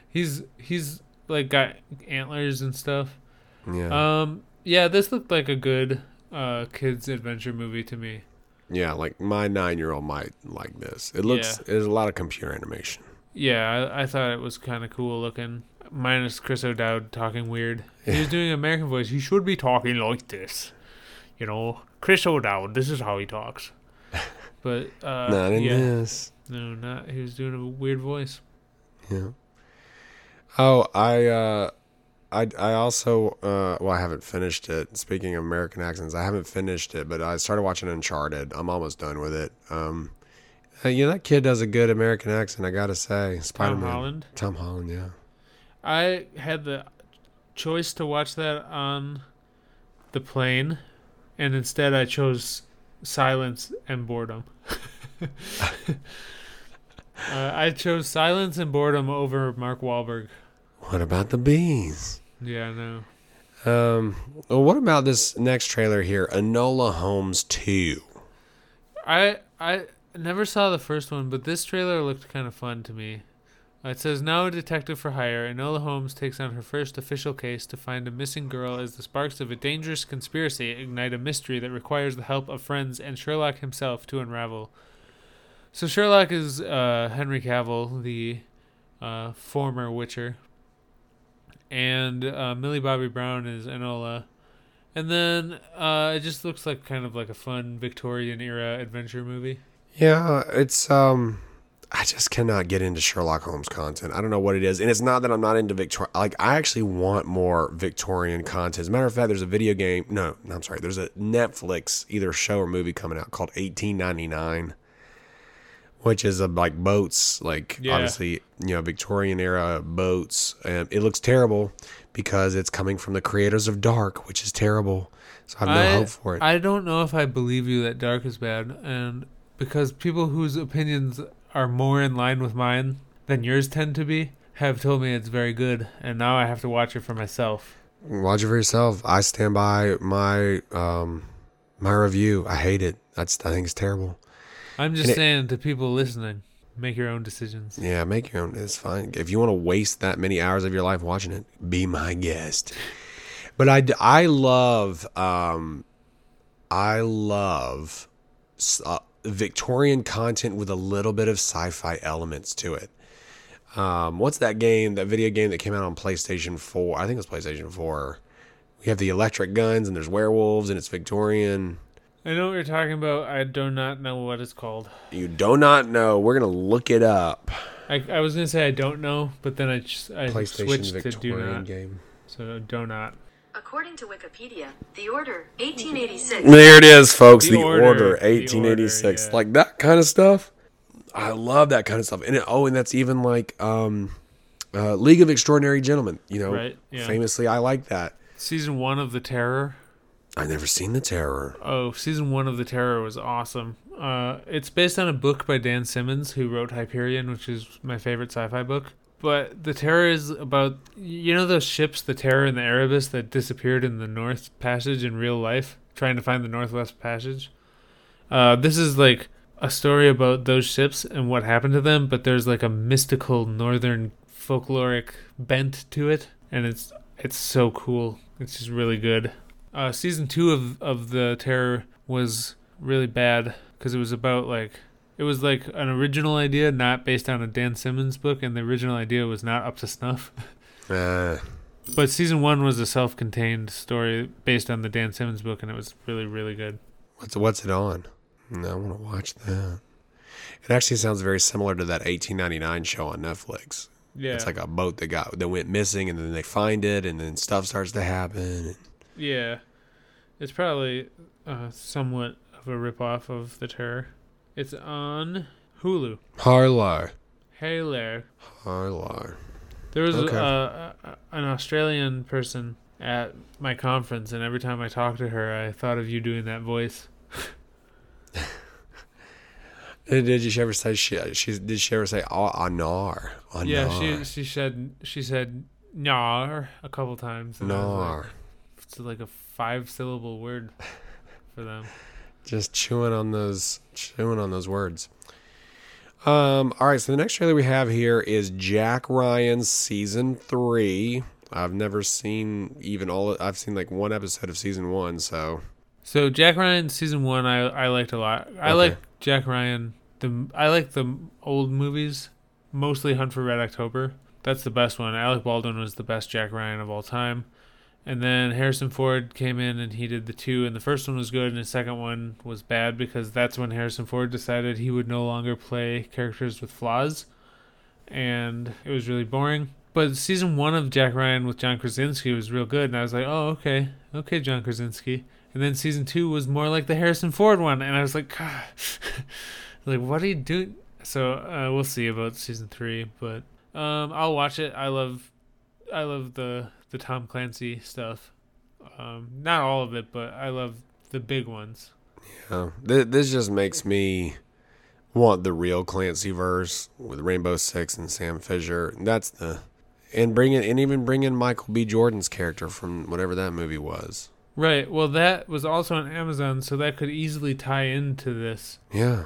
he's he's like got antlers and stuff. Yeah. Um. Yeah, this looked like a good uh kids adventure movie to me. Yeah, like my nine-year-old might like this. It looks yeah. There's a lot of computer animation. Yeah, I, I thought it was kind of cool looking. Minus Chris O'Dowd talking weird. He was doing an American voice. He should be talking like this. You know, Chris O'Dowd, this is how he talks. But, uh... not in yeah. this. No, not. He was doing a weird voice. Yeah. Oh, I, uh... I, I also, uh... well, I haven't finished it. Speaking of American accents, I haven't finished it, but I started watching Uncharted. I'm almost done with it. Um... Yeah, that kid does a good American accent, I gotta say. Spider-Man. Tom Holland? Tom Holland, yeah. I had the choice to watch that on the plane, and instead I chose silence and boredom. uh, I chose silence and boredom over Mark Wahlberg. What about the bees? Yeah, I know. Um, well, what about this next trailer here, Enola Holmes two? I I never saw the first one, but this trailer looked kind of fun to me. It says, now a detective for hire, Enola Holmes takes on her first official case to find a missing girl as the sparks of a dangerous conspiracy ignite a mystery that requires the help of friends and Sherlock himself to unravel. So Sherlock is uh, Henry Cavill, the uh, former Witcher, and uh, Millie Bobby Brown is Enola. And then uh, it just looks like kind of like a fun Victorian-era adventure movie. Yeah, it's... um. I just cannot get into Sherlock Holmes content. I don't know what it is. And it's not that I'm not into Victorian. Like, I actually want more Victorian content. As a matter of fact, there's a video game. No, I'm sorry. There's a Netflix either show or movie coming out called eighteen ninety-nine, which is a, like boats. Like, yeah. Obviously, you know, Victorian era boats. Um, it looks terrible because it's coming from the creators of Dark, which is terrible. So I have no I, hope for it. I don't know if I believe you that Dark is bad. And because people whose opinions are more in line with mine than yours tend to be, have told me it's very good, and now I have to watch it for myself. Watch it for yourself. I stand by my um, my review. I hate it. That's I think it's terrible. I'm just and saying it, to people listening, make your own decisions. Yeah, make your own. It's fine. If you want to waste that many hours of your life watching it, be my guest. But I, I love... Um, I love... Uh, Victorian content with a little bit of sci-fi elements to it. Um, what's that game, that video game that came out on PlayStation four? I think it was PlayStation four. We have the electric guns and there's werewolves and it's Victorian. I know what you're talking about. I do not know what it's called. You do not know. We're going to look it up. I, I was going to say I don't know, but then I, just, I switched Victorian to do not. Game. So do not. According to Wikipedia, the order eighteen eighty-six. There it is, folks. The, the order, order eighteen eighty-six. The order, yeah. Like that kind of stuff. I love that kind of stuff. And it, oh, and that's even like um, uh, League of Extraordinary Gentlemen. You know, right? Yeah. Famously, I like that. Season one of The Terror. I've never seen The Terror. Oh, season one of The Terror was awesome. Uh, it's based on a book by Dan Simmons, who wrote Hyperion, which is my favorite sci-fi book. But The Terror is about, you know those ships, the Terror and the Erebus, that disappeared in the North Passage in real life, trying to find the Northwest Passage? Uh, this is like a story about those ships and what happened to them, but there's like a mystical northern folkloric bent to it, and it's it's so cool. It's just really good. Uh, season two of, of The Terror was really bad because it was about like... It was like an original idea, not based on a Dan Simmons book, and the original idea was not up to snuff. uh, but season one was a self-contained story based on the Dan Simmons book, and it was really, really good. What's what's it on? I want to watch that. It actually sounds very similar to that eighteen ninety-nine show on Netflix. Yeah. It's like a boat that got that went missing, and then they find it, and then stuff starts to happen. Yeah. It's probably uh, somewhat of a ripoff of The Terror. It's on Hulu. Harlar. Harlar. Harlar. There was okay. uh, an Australian person at my conference, and every time I talked to her, I thought of you doing that voice. Did she ever say she? she did she ever say oh, anar? anar? Yeah, she she said she said nar a couple times. Nar. Like, it's like a five syllable word for them. Just chewing on those chewing on those words. Um. All right. So the next trailer we have here is Jack Ryan season three. I've never seen even all. I've seen like one episode of season one. So. So Jack Ryan season one, I I liked a lot. I okay. like. Jack Ryan, the I like the old movies, mostly Hunt for Red October. That's the best one. Alec Baldwin was the best Jack Ryan of all time. And then Harrison Ford came in and he did the two, and the first one was good, and the second one was bad because that's when Harrison Ford decided he would no longer play characters with flaws, and it was really boring. But season one of Jack Ryan with John Krasinski was real good, and I was like, oh, okay, okay, John Krasinski. And then season two was more like the Harrison Ford one. And I was like, God. Like, what do you do? So uh, we'll see about season three. But um, I'll watch it. I love I love the, the Tom Clancy stuff. Um, not all of it, but I love the big ones. Yeah. This, this just makes me want the real Clancyverse with Rainbow Six and Sam Fisher. That's the... And, bring in, and even bring in Michael B. Jordan's character from whatever that movie was. Right. Well, that was also on Amazon, so that could easily tie into this. Yeah.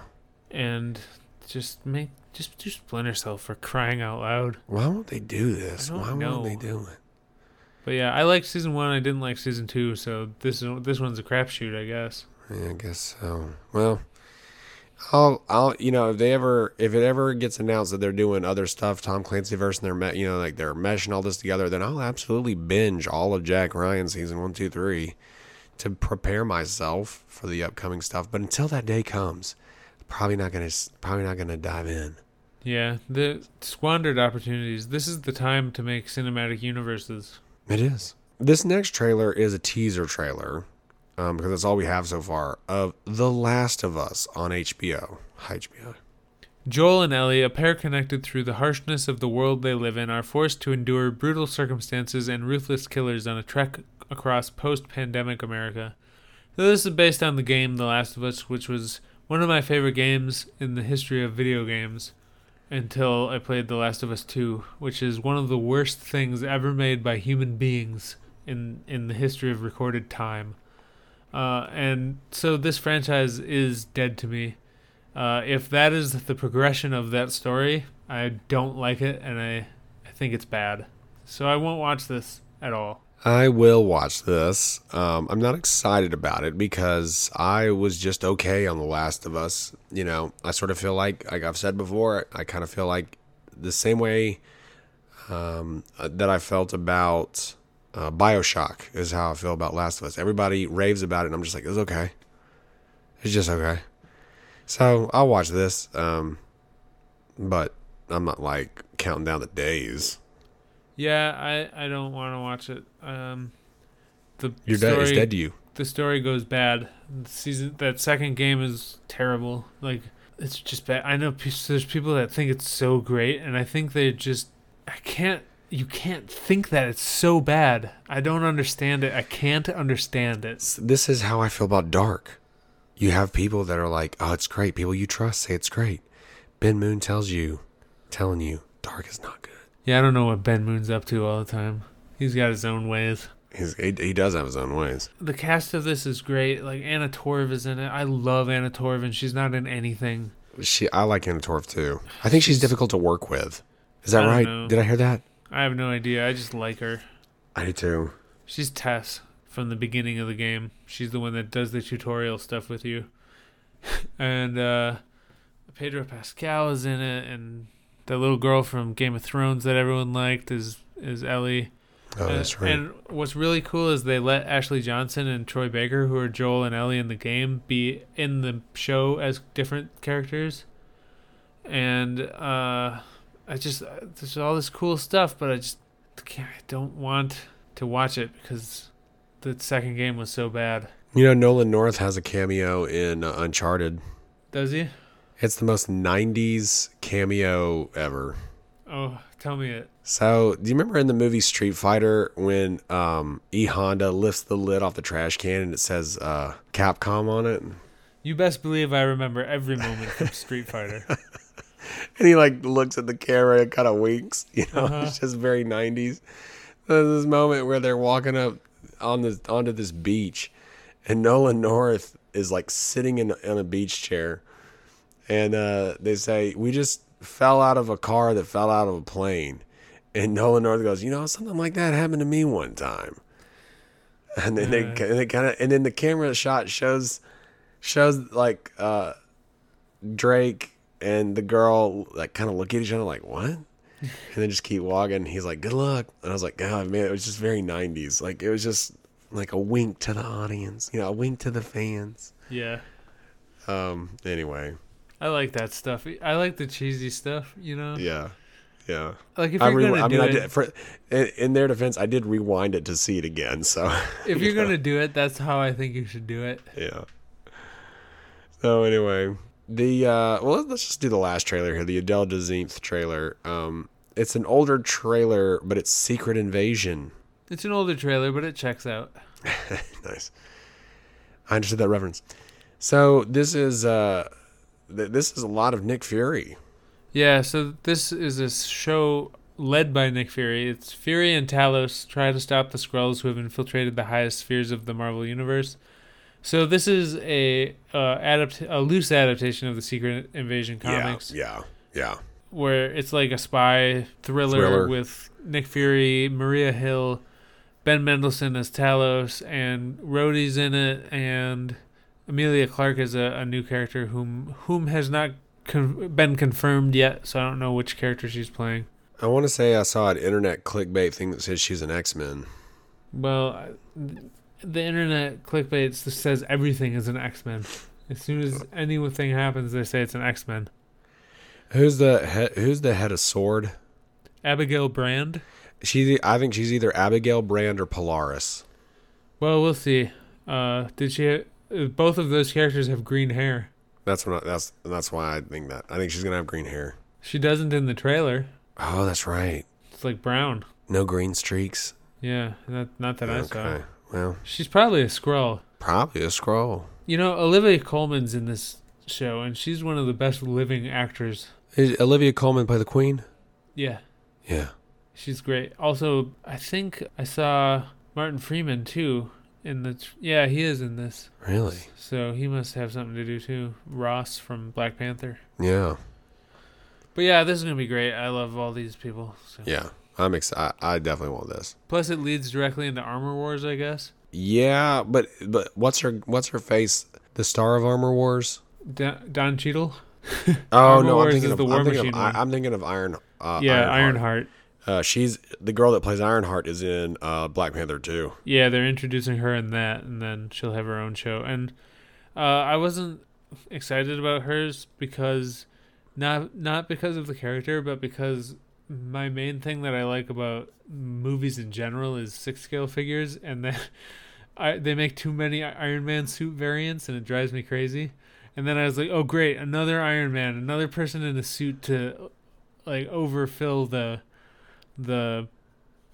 And just make just do Splinter Cell for crying out loud. Why won't they do this? Why know. won't they do it? But yeah, I liked season one. I didn't like season two, so this is, this one's a crapshoot, I guess. Yeah, I guess so. Well, I'll I'll you know if they ever if it ever gets announced that they're doing other stuff, Tom Clancyverse, and they're you know like they're meshing all this together, then I'll absolutely binge all of Jack Ryan season one, two, three, to prepare myself for the upcoming stuff. But until that day comes, probably not gonna probably not gonna dive in. Yeah, the squandered opportunities. This is the time to make cinematic universes. It is. This next trailer is a teaser trailer. Um, because that's all we have so far, of The Last of Us on H B O. H B O. Joel and Ellie, a pair connected through the harshness of the world they live in, are forced to endure brutal circumstances and ruthless killers on a trek across post-pandemic America. So this is based on the game The Last of Us, which was one of my favorite games in the history of video games until I played The Last of Us two, which is one of the worst things ever made by human beings in, in the history of recorded time. Uh, and so this franchise is dead to me. Uh, if that is the progression of that story, I don't like it, and I, I think it's bad. So I won't watch this at all. I will watch this. Um, I'm not excited about it because I was just okay on The Last of Us. You know, I sort of feel like, like I've said before, I kind of feel like the same way um, that I felt about... Uh, Bioshock is how I feel about Last of Us. Everybody raves about it, and I'm just like, it's okay. It's just okay. So I'll watch this, um, but I'm not, like, counting down the days. Yeah, I, I don't want to watch it. Um, the Your story, dad is dead to you. The story goes bad. The season That second game is terrible. Like, it's just bad. I know p- there's people that think it's so great, and I think they just... I can't... You can't think that it's so bad. I don't understand it. I can't understand it. This is how I feel about Dark. You have people that are like, oh, it's great. People you trust say it's great. Ben Moon tells you, telling you, Dark is not good. Yeah, I don't know what Ben Moon's up to all the time. He's got his own ways. He's, he, he does have his own ways. The cast of this is great. Like, Anna Torv is in it. I love Anna Torv, and she's not in anything. She, I like Anna Torv, too. I think she's, she's difficult to work with. Is that right? Know. Did I hear that? I have no idea. I just like her. I do too. She's Tess from the beginning of the game. She's the one that does the tutorial stuff with you. And uh, Pedro Pascal is in it, and the little girl from Game of Thrones that everyone liked is, is Ellie. Oh, that's right. And, and what's really cool is they let Ashley Johnson and Troy Baker, who are Joel and Ellie in the game, be in the show as different characters. and uh, I just there's all this cool stuff, but I just can't, I don't want to watch it because the second game was so bad. You know, Nolan North has a cameo in uh, Uncharted. Does he? It's the most nineties cameo ever. Oh, tell me it. So, do you remember in the movie Street Fighter when um, E. Honda lifts the lid off the trash can and it says uh, Capcom on it? You best believe I remember every moment from Street Fighter. And he like looks at the camera and kind of winks. You know, uh-huh. It's just very nineties. There's this moment where they're walking up on the onto this beach, and Nolan North is like sitting in on a beach chair, and uh, they say, "We just fell out of a car that fell out of a plane," and Nolan North goes, "You know, something like that happened to me one time," and then yeah. they, they kind of, and then the camera shot shows shows like uh, Drake and the girl like kind of look at each other like, "What?" And then just keep walking. He's like, "Good luck." And I was like, God, man, it was just very nineties. Like, it was just like a wink to the audience, you know, a wink to the fans. Yeah. Um. Anyway. I like that stuff. I like the cheesy stuff, you know? Yeah. Yeah. Like, if you're re- going to do mean, it. I did, for, in, in their defense, I did rewind it to see it again. So. If you're you going to do it, that's how I think you should do it. Yeah. So, anyway. The uh, well, let's just do the last trailer here, the Adele Dazeemth trailer. Um, it's an older trailer, but it's Secret Invasion. It's an older trailer, but it checks out. Nice. I understood that reference. So this is uh, th- this is a lot of Nick Fury. Yeah. So this is a show led by Nick Fury. It's Fury and Talos try to stop the Skrulls who have infiltrated the highest spheres of the Marvel Universe. So this is a uh, adapt a loose adaptation of the Secret Invasion comics. Yeah, yeah, yeah. Where it's like a spy thriller, thriller with Nick Fury, Maria Hill, Ben Mendelsohn as Talos, and Rhodey's in it, and Emilia Clarke is a, a new character whom whom has not con- been confirmed yet. So I don't know which character she's playing. I want to say I saw an internet clickbait thing that says she's an X-Men. Well. I, th- The internet clickbait says everything is an X-Men. As soon as anything happens, they say it's an X-Men. Who's the he- Who's the head of S W O R D? Abigail Brand. She, I think she's either Abigail Brand or Polaris. Well, we'll see. Uh, did she? Ha- both of those characters have green hair. That's what. I, that's that's why I think that. I think she's gonna have green hair. She doesn't in the trailer. Oh, that's right. It's like brown. No green streaks. Yeah, not not that okay. I saw. Well, she's probably a Skrull. Probably a Skrull. You know, Olivia Colman's in this show, and she's one of the best living actors. Is Olivia Colman play the Queen? Yeah. Yeah. She's great. Also, I think I saw Martin Freeman, too, in the... Tr- yeah, he is in this. Really? So he must have something to do, too. Ross from Black Panther. Yeah. But yeah, this is going to be great. I love all these people. So. Yeah. I'm excited. I definitely want this. Plus, it leads directly into Armor Wars, I guess. Yeah, but but what's her what's her face? The star of Armor Wars, Don, Don Cheadle. Oh Armor no, Wars I'm thinking of the War I'm Machine. Thinking of, I'm thinking of Iron. Uh, yeah, Ironheart. Ironheart. Uh, she's the girl that plays Ironheart is in uh, Black Panther too. Yeah, they're introducing her in that, and then she'll have her own show. And uh, I wasn't excited about hers because not not because of the character, but because. My main thing that I like about movies in general is six scale figures, and then I they make too many Iron Man suit variants, and it drives me crazy. And then I was like, oh great, another Iron Man, another person in a suit to like overfill the the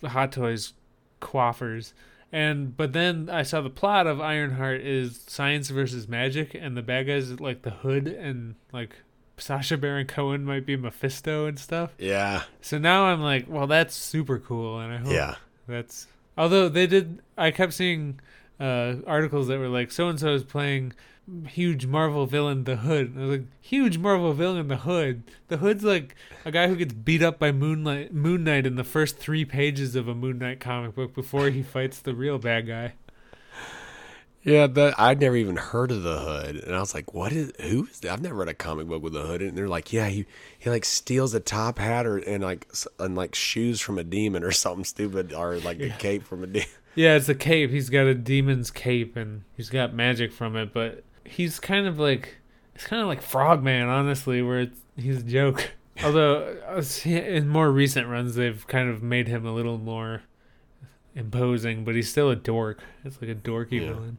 Hot Toys coffers. And but then I saw the plot of Ironheart is science versus magic, and the bad guys is like the Hood and like. Sacha Baron Cohen might be Mephisto and stuff. Yeah. So now I'm like, well, that's super cool, and I hope yeah. that's. Although they did, I kept seeing uh, articles that were like, so and so is playing huge Marvel villain the Hood. And I was like, huge Marvel villain the Hood. The Hood's like a guy who gets beat up by Moonlight Moon Knight in the first three pages of a Moon Knight comic book before he fights the real bad guy. Yeah, the, I'd never even heard of the Hood, and I was like, "What is? Who is that?" I've never read a comic book with a hood, and they're like, "Yeah, he, he like steals a top hat or and like and like shoes from a demon or something stupid, or like yeah. a cape from a demon." Yeah, it's a cape. He's got a demon's cape, and he's got magic from it. But he's kind of like it's kind of like Frogman, honestly, where it's He's a joke. Although in more recent runs, they've kind of made him a little more imposing, but he's still a dork. It's like a dorky yeah. villain.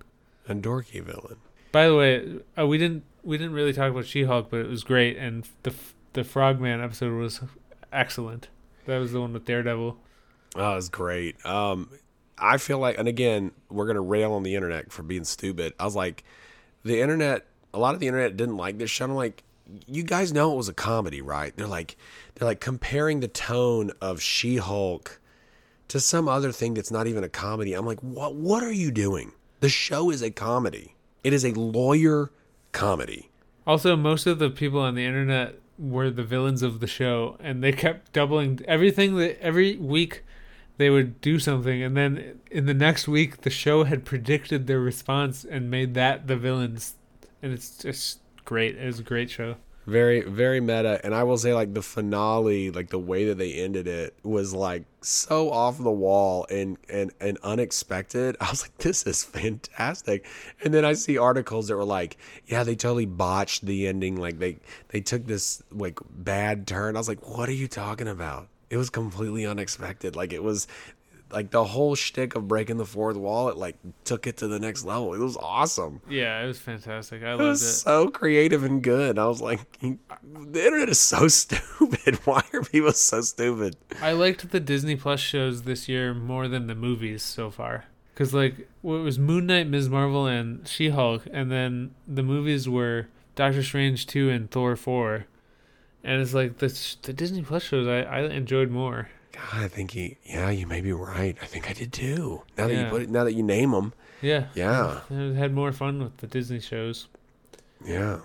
A dorky villain. By the way, uh, we didn't we didn't really talk about She-Hulk, but it was great, and the the Frogman episode was excellent. That was the one with Daredevil. Oh, it was great. Um, I feel like, and again, we're gonna rail on the internet for being stupid. I was like, the internet. A lot of the internet didn't like this show. I'm like, you guys know it was a comedy, right? They're like, they're like comparing the tone of She-Hulk to some other thing that's not even a comedy. I'm like, what? What are you doing? The show is a comedy. It is a lawyer comedy. Also, most of the people on the internet were the villains of the show, and they kept doubling everything. That every week they would do something, and then in the next week the show had predicted their response and made that the villains. And it's just great. It was a great show. Very, very meta. And I will say, like, the finale, like the way that they ended it was like so off the wall and, and, and unexpected. I was like, this is fantastic. And then I see articles that were like, yeah, they totally botched the ending. Like they, they took this like bad turn. I was like, what are you talking about? It was completely unexpected. Like it was like the whole shtick of breaking the fourth wall. It like took it to the next level. It was awesome. Yeah, it was fantastic. I loved it. It was so creative and good. I was like, the internet is so stupid. Why are people so stupid? I liked the Disney Plus shows this year more than the movies so far. Because like, well, it was Moon Knight, Miz Marvel, and She-Hulk. And then the movies were Doctor Strange two and Thor four. And it's like the, the Disney Plus shows I, I enjoyed more. God, I think he, yeah, you may be right. I think I did too. Now that yeah. you put it, now that you name them. Yeah. Yeah. I had more fun with the Disney shows. Yeah.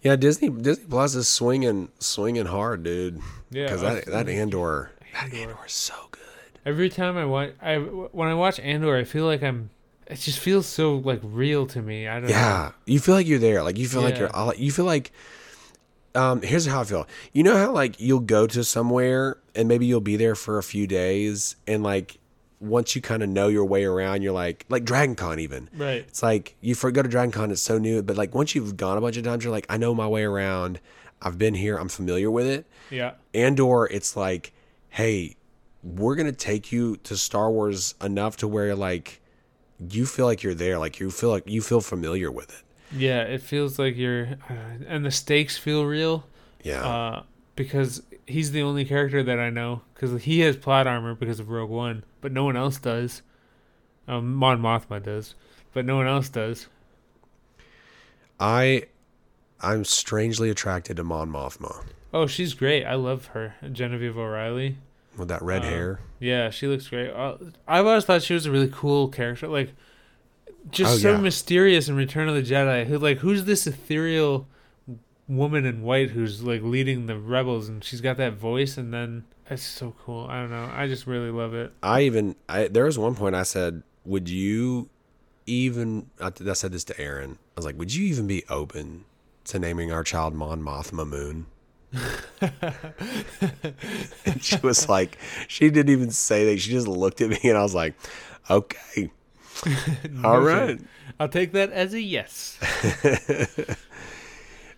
Yeah, Disney Disney Plus is swinging swinging hard, dude. Yeah. Because that, that Andor, Andor, that Andor is so good. Every time I watch, I when I watch Andor, I feel like I'm. It just feels so like real to me. I don't. Yeah, know. You feel like you're there. Like you feel yeah. like you're. You feel like. Um, here's how I feel. You know how like you'll go to somewhere and maybe you'll be there for a few days, and like once you kind of know your way around, you're like like DragonCon even. Right. It's like you forget to DragonCon, it's so new, but like once you've gone a bunch of times, you're like, I know my way around. I've been here. I'm familiar with it. Yeah. Andor, it's like, hey, we're gonna take you to Star Wars enough to where like you feel like you're there, like you feel like you feel familiar with it. Yeah, it feels like you're, uh, and the stakes feel real. Yeah, uh, because he's the only character that I know, because he has plot armor because of Rogue One, but no one else does. Um, Mon Mothma does, but no one else does. I, I'm strangely attracted to Mon Mothma. Oh, she's great. I love her, Genevieve O'Reilly. With that red um, hair. Yeah, she looks great. Uh, I've always thought she was a really cool character, like. Just oh, so yeah. mysterious in Return of the Jedi. Who like who's this ethereal woman in white who's like leading the rebels, and she's got that voice, and then it's so cool. I don't know. I just really love it. I even I, there was one point I said, "Would you even?" I, I said this to Aaron. I was like, "Would you even be open to naming our child Mon Mothma Moon?" And she was like, she didn't even say that. She just looked at me, and I was like, "Okay." No all right, shit. I'll take that as a yes.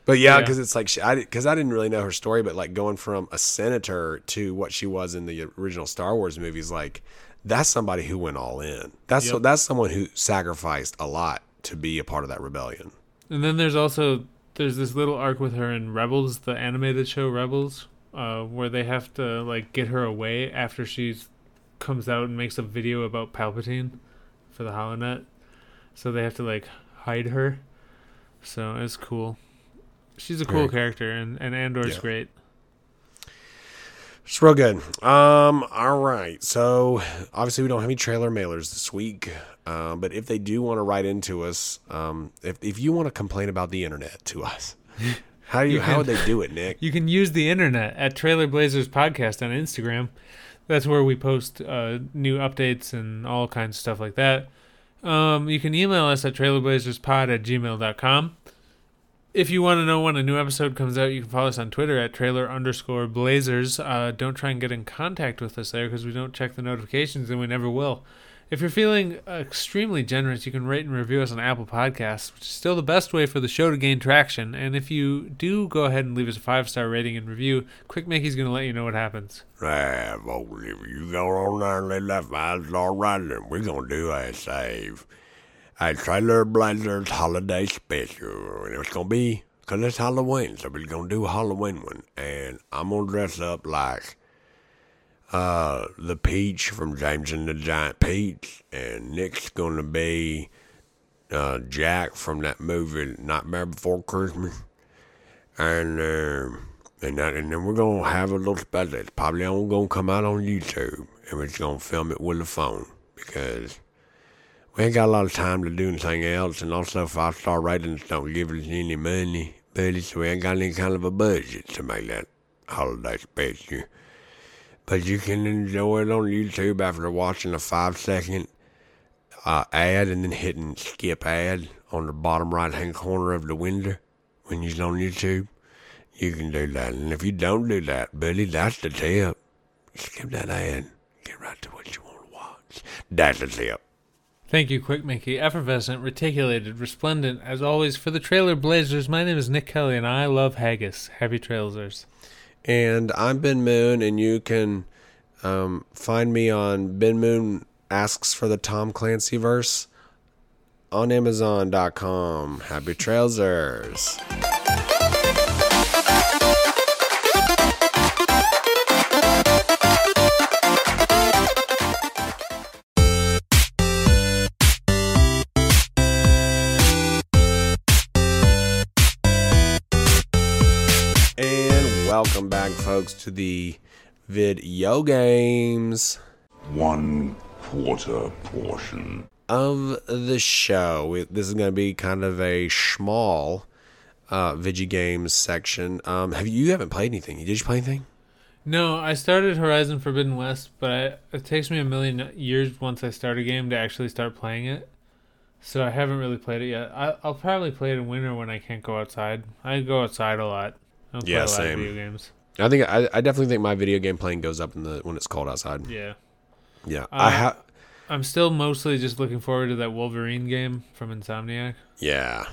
But yeah, because yeah. it's like she, I because I didn't really know her story, but like going from a senator to what she was in the original Star Wars movies, like that's somebody who went all in. That's yep. so, that's someone who sacrificed a lot to be a part of that rebellion. And then there's also there's this little arc with her in Rebels, the animated show Rebels, uh, where they have to like get her away after she comes out and makes a video about Palpatine. For the HoloNet, so they have to like hide her, so it's cool. She's a cool right. character, and, and Andor's yeah. great. It's real good. Um, all right, so obviously we don't have any trailer mailers this week, uh, but if they do want to write into us, um, if if you want to complain about the internet to us, how do you, you can, how would they do it, Nick? You can use the internet at Trailer Blazers Podcast on Instagram. That's where we post uh, new updates and all kinds of stuff like that. Um, you can email us at trailerblazerspod at gmail dot com. If you want to know when a new episode comes out, you can follow us on Twitter at trailer underscore blazers. Uh, don't try and get in contact with us there because we don't check the notifications and we never will. If you're feeling extremely generous, you can rate and review us on Apple Podcasts, which is still the best way for the show to gain traction. And if you do go ahead and leave us a five-star rating and review, Quick Mickey's going to let you know what happens. Yeah, folks, if you go online and leave that five-star rating, we're going to do a save. A Trailer Blazers Holiday Special. And it's going to be, because it's Halloween, so we're going to do a Halloween one. And I'm going to dress up like uh, the Peach from James and the Giant Peach. And Nick's going to be uh, Jack from that movie Nightmare Before Christmas. And, uh, and, that, and then we're going to have a little special. It's probably only going to come out on YouTube. And we're just going to film it with a phone. Because we ain't got a lot of time to do anything else, and also five-star ratings don't give us any money, buddy, so we ain't got any kind of a budget to make that holiday special. But you can enjoy it on YouTube after watching a five-second uh, ad and then hitting skip ad on the bottom right-hand corner of the window when you're on YouTube. You can do that, and if you don't do that, buddy, that's the tip. Skip that ad. Get right to what you want to watch. That's the tip. Thank you, Quick Mickey, effervescent, reticulated, resplendent, as always, for the Trailer Blazers. My name is Nick Kelly, and I love haggis. Happy Trailsers. And I'm Ben Moon, and you can um, find me on Ben Moon Asks for the Tom Clancy Verse on Amazon dot com. Happy Trailsers. Welcome back, folks, to the video games. One quarter portion of the show. This is going to be kind of a small uh, video games section. Um, have you, you haven't played anything? Did you play anything? No, I started Horizon Forbidden West, but I, it takes me a million years once I start a game to actually start playing it. So I haven't really played it yet. I, I'll probably play it in winter when I can't go outside. I go outside a lot. I yeah, same. Video games. I think I, I definitely think my video game playing goes up in the when it's cold outside. Yeah, yeah. Uh, I ha- I'm still mostly just looking forward to that Wolverine game from Insomniac. Yeah,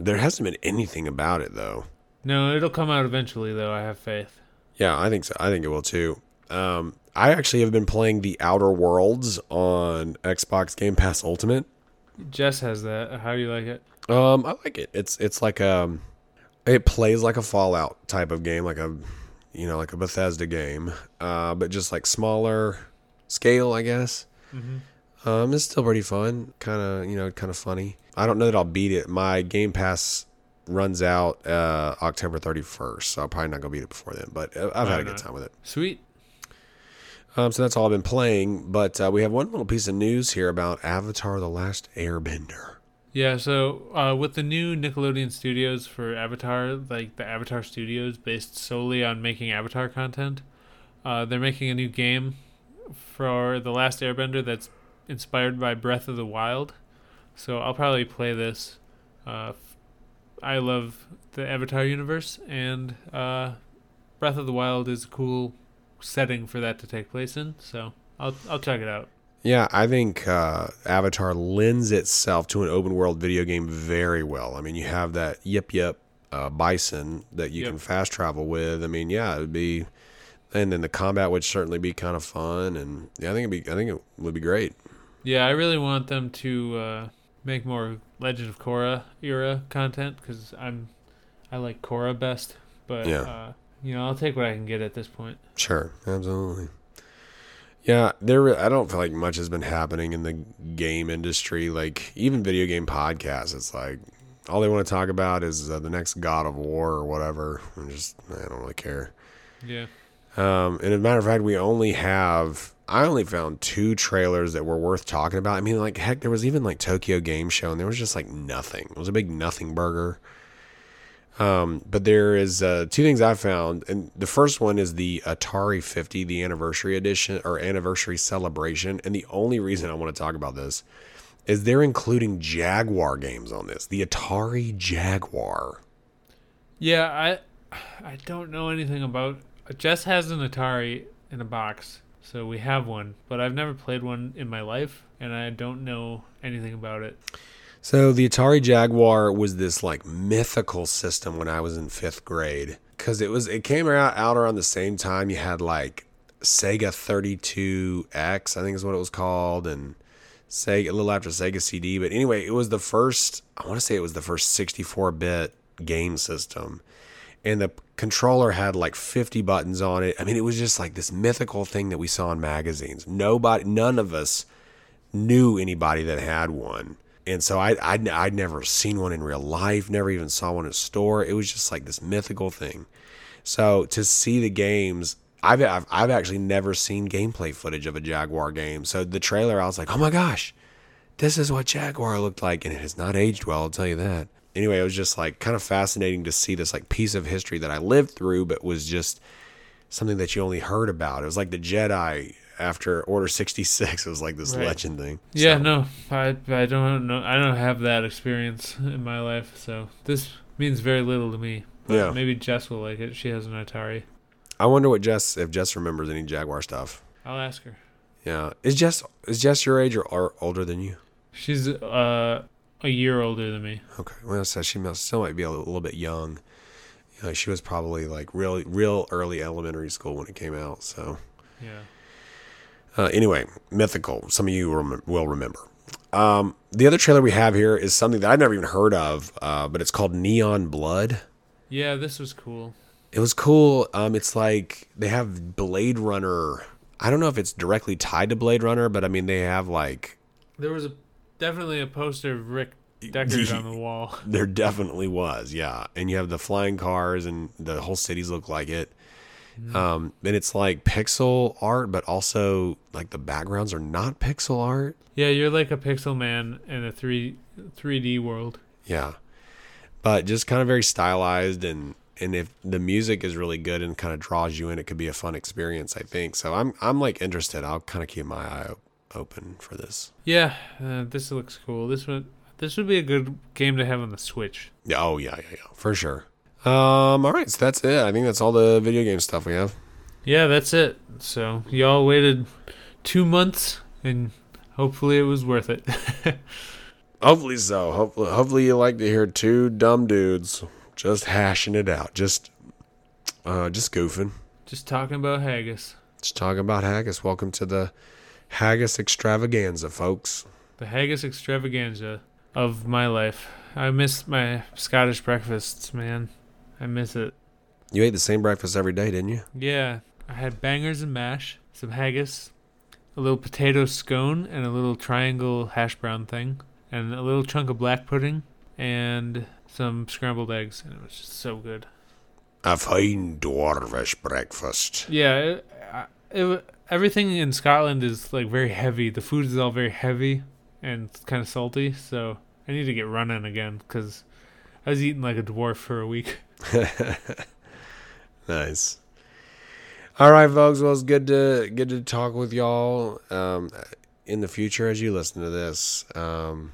there hasn't been anything about it though. No, it'll come out eventually though. I have faith. Yeah, I think so. I think it will too. Um, I actually have been playing The Outer Worlds on Xbox Game Pass Ultimate. Jess has that. How do you like it? Um, I like it. It's it's like um. It plays like a Fallout type of game, like a, you know, like a Bethesda game, uh, but just like smaller scale, I guess. Mm-hmm. Um, it's still pretty fun, kind of, you know, kind of funny. I don't know that I'll beat it. My Game Pass runs out uh, October thirty-first, so I'm probably not gonna beat it before then. But I've had a good time with it. Sweet. Um, so that's all I've been playing. But uh, we have one little piece of news here about Avatar: The Last Airbender. Yeah, so uh, with the new Nickelodeon Studios for Avatar, like the Avatar Studios based solely on making Avatar content, uh, they're making a new game for The Last Airbender that's inspired by Breath of the Wild. So I'll probably play this. Uh, I love the Avatar universe, and uh, Breath of the Wild is a cool setting for that to take place in, so I'll I'll check it out. Yeah, I think uh, Avatar lends itself to an open-world video game very well. I mean, you have that yip yip uh, bison that you yep. can fast travel with. I mean, yeah, it would be, and then the combat would certainly be kind of fun. And yeah, I think it'd be, I think it would be great. Yeah, I really want them to uh, make more Legend of Korra era content because I'm, I like Korra best. But yeah. uh, you know, I'll take what I can get at this point. Sure, absolutely. Yeah, there. I don't feel like much has been happening in the game industry. Like, even video game podcasts, it's like, all they want to talk about is uh, the next God of War or whatever. I'm just, I don't really care. Yeah. Um, and as a matter of fact, we only have, I only found two trailers that were worth talking about. I mean, like, heck, there was even, like, Tokyo Game Show, and there was just, like, nothing. It was a big nothing burger. Um, but there is uh, two things I found, and the first one is the Atari fifty, the anniversary edition or anniversary celebration. And the only reason I want to talk about this is they're including Jaguar games on this, the Atari Jaguar. Yeah, I I don't know anything about. Jess has an Atari in a box, So we have one, but I've never played one in my life, and I don't know anything about it. So the Atari Jaguar was this like mythical system when I was in fifth grade, because it was it came out, out around the same time. You had like Sega thirty-two X, I think is what it was called, and Sega, a little after Sega C D. But anyway, it was the first, I want to say it was the first sixty-four bit game system. And the controller had like fifty buttons on it. I mean, it was just like this mythical thing that we saw in magazines. Nobody, none of us knew anybody that had one. And so I, I'd, I'd never seen one in real life, never even saw one in a store. It was just like this mythical thing. So to see the games, I've, I've, I've actually never seen gameplay footage of a Jaguar game. So the trailer, I was like, oh my gosh, this is what Jaguar looked like. And it has not aged well, I'll tell you that. Anyway, it was just like kind of fascinating to see this like piece of history that I lived through, but was just something that you only heard about. It was like the Jedi after Order sixty-six. It was like this right. legend thing. Yeah, so. no, I I don't know. I don't have that experience in my life, so this means very little to me. But yeah. Maybe Jess will like it. She has an Atari. I wonder what Jess if Jess remembers any Jaguar stuff. I'll ask her. Yeah, is Jess is Jess your age or, or older than you? She's uh. a year older than me. Okay. Well, so she must, still might be a little, little bit young. You know, she was probably like real, real early elementary school when it came out. So, yeah. Uh, anyway, mythical. Some of you rem- will remember. Um, the other trailer we have here is something that I've never even heard of, uh, but it's called Neon Blood. Yeah, this was cool. It was cool. Um, it's like they have Blade Runner. I don't know if it's directly tied to Blade Runner, but I mean, they have like. There was a. Definitely a poster of Rick Deckard on the wall. There definitely was, yeah. And you have the flying cars, and the whole cities look like it. Mm. Um, and it's like pixel art, but also like the backgrounds are not pixel art. Yeah, you're like a pixel man in a three three D world. Yeah, but just kind of very stylized, and and if the music is really good and kind of draws you in, it could be a fun experience, I think. So I'm I'm like interested. I'll kind of keep my eye open. open for this. Yeah, uh, this looks cool. This would this would be a good game to have on the Switch. Yeah, oh yeah, yeah, yeah, for sure. Um, all right, so that's it. I think that's all the video game stuff we have. Yeah, that's it. So y'all waited two months, and hopefully it was worth it. Hopefully so. Hopefully, hopefully you like to hear two dumb dudes just hashing it out, just, uh, just goofing, just talking about haggis. Just talking about haggis. Welcome to the Haggis extravaganza, folks. The haggis extravaganza of my life. I miss my Scottish breakfasts, man. I miss it. You ate the same breakfast every day, didn't you? Yeah. I had bangers and mash, some haggis, a little potato scone, and a little triangle hash brown thing, and a little chunk of black pudding, and some scrambled eggs, and it was just so good. A fine dwarvish breakfast. Yeah, it, it, it everything in Scotland is like very heavy. The food is all very heavy and kind of salty. So I need to get running again because I was eating like a dwarf for a week. Nice. All right, folks. Well, it's good to good to talk with y'all um, in the future as you listen to this. Um,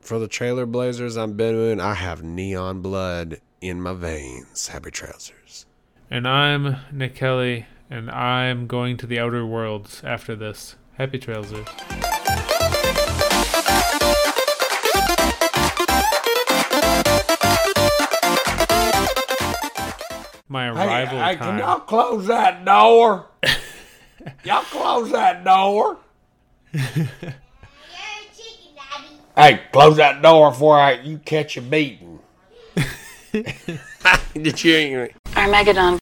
for the Trailer Blazers, I'm Ben Moon. I have neon blood in my veins. Happy trousers. And I'm Nick Kelly. And I'm going to the outer worlds after this. Happy trails. My arrival hey, hey, time. Can y'all close that door? Y'all close that door. Hey, close that door before I, you catch a beating. Did you? Armageddon.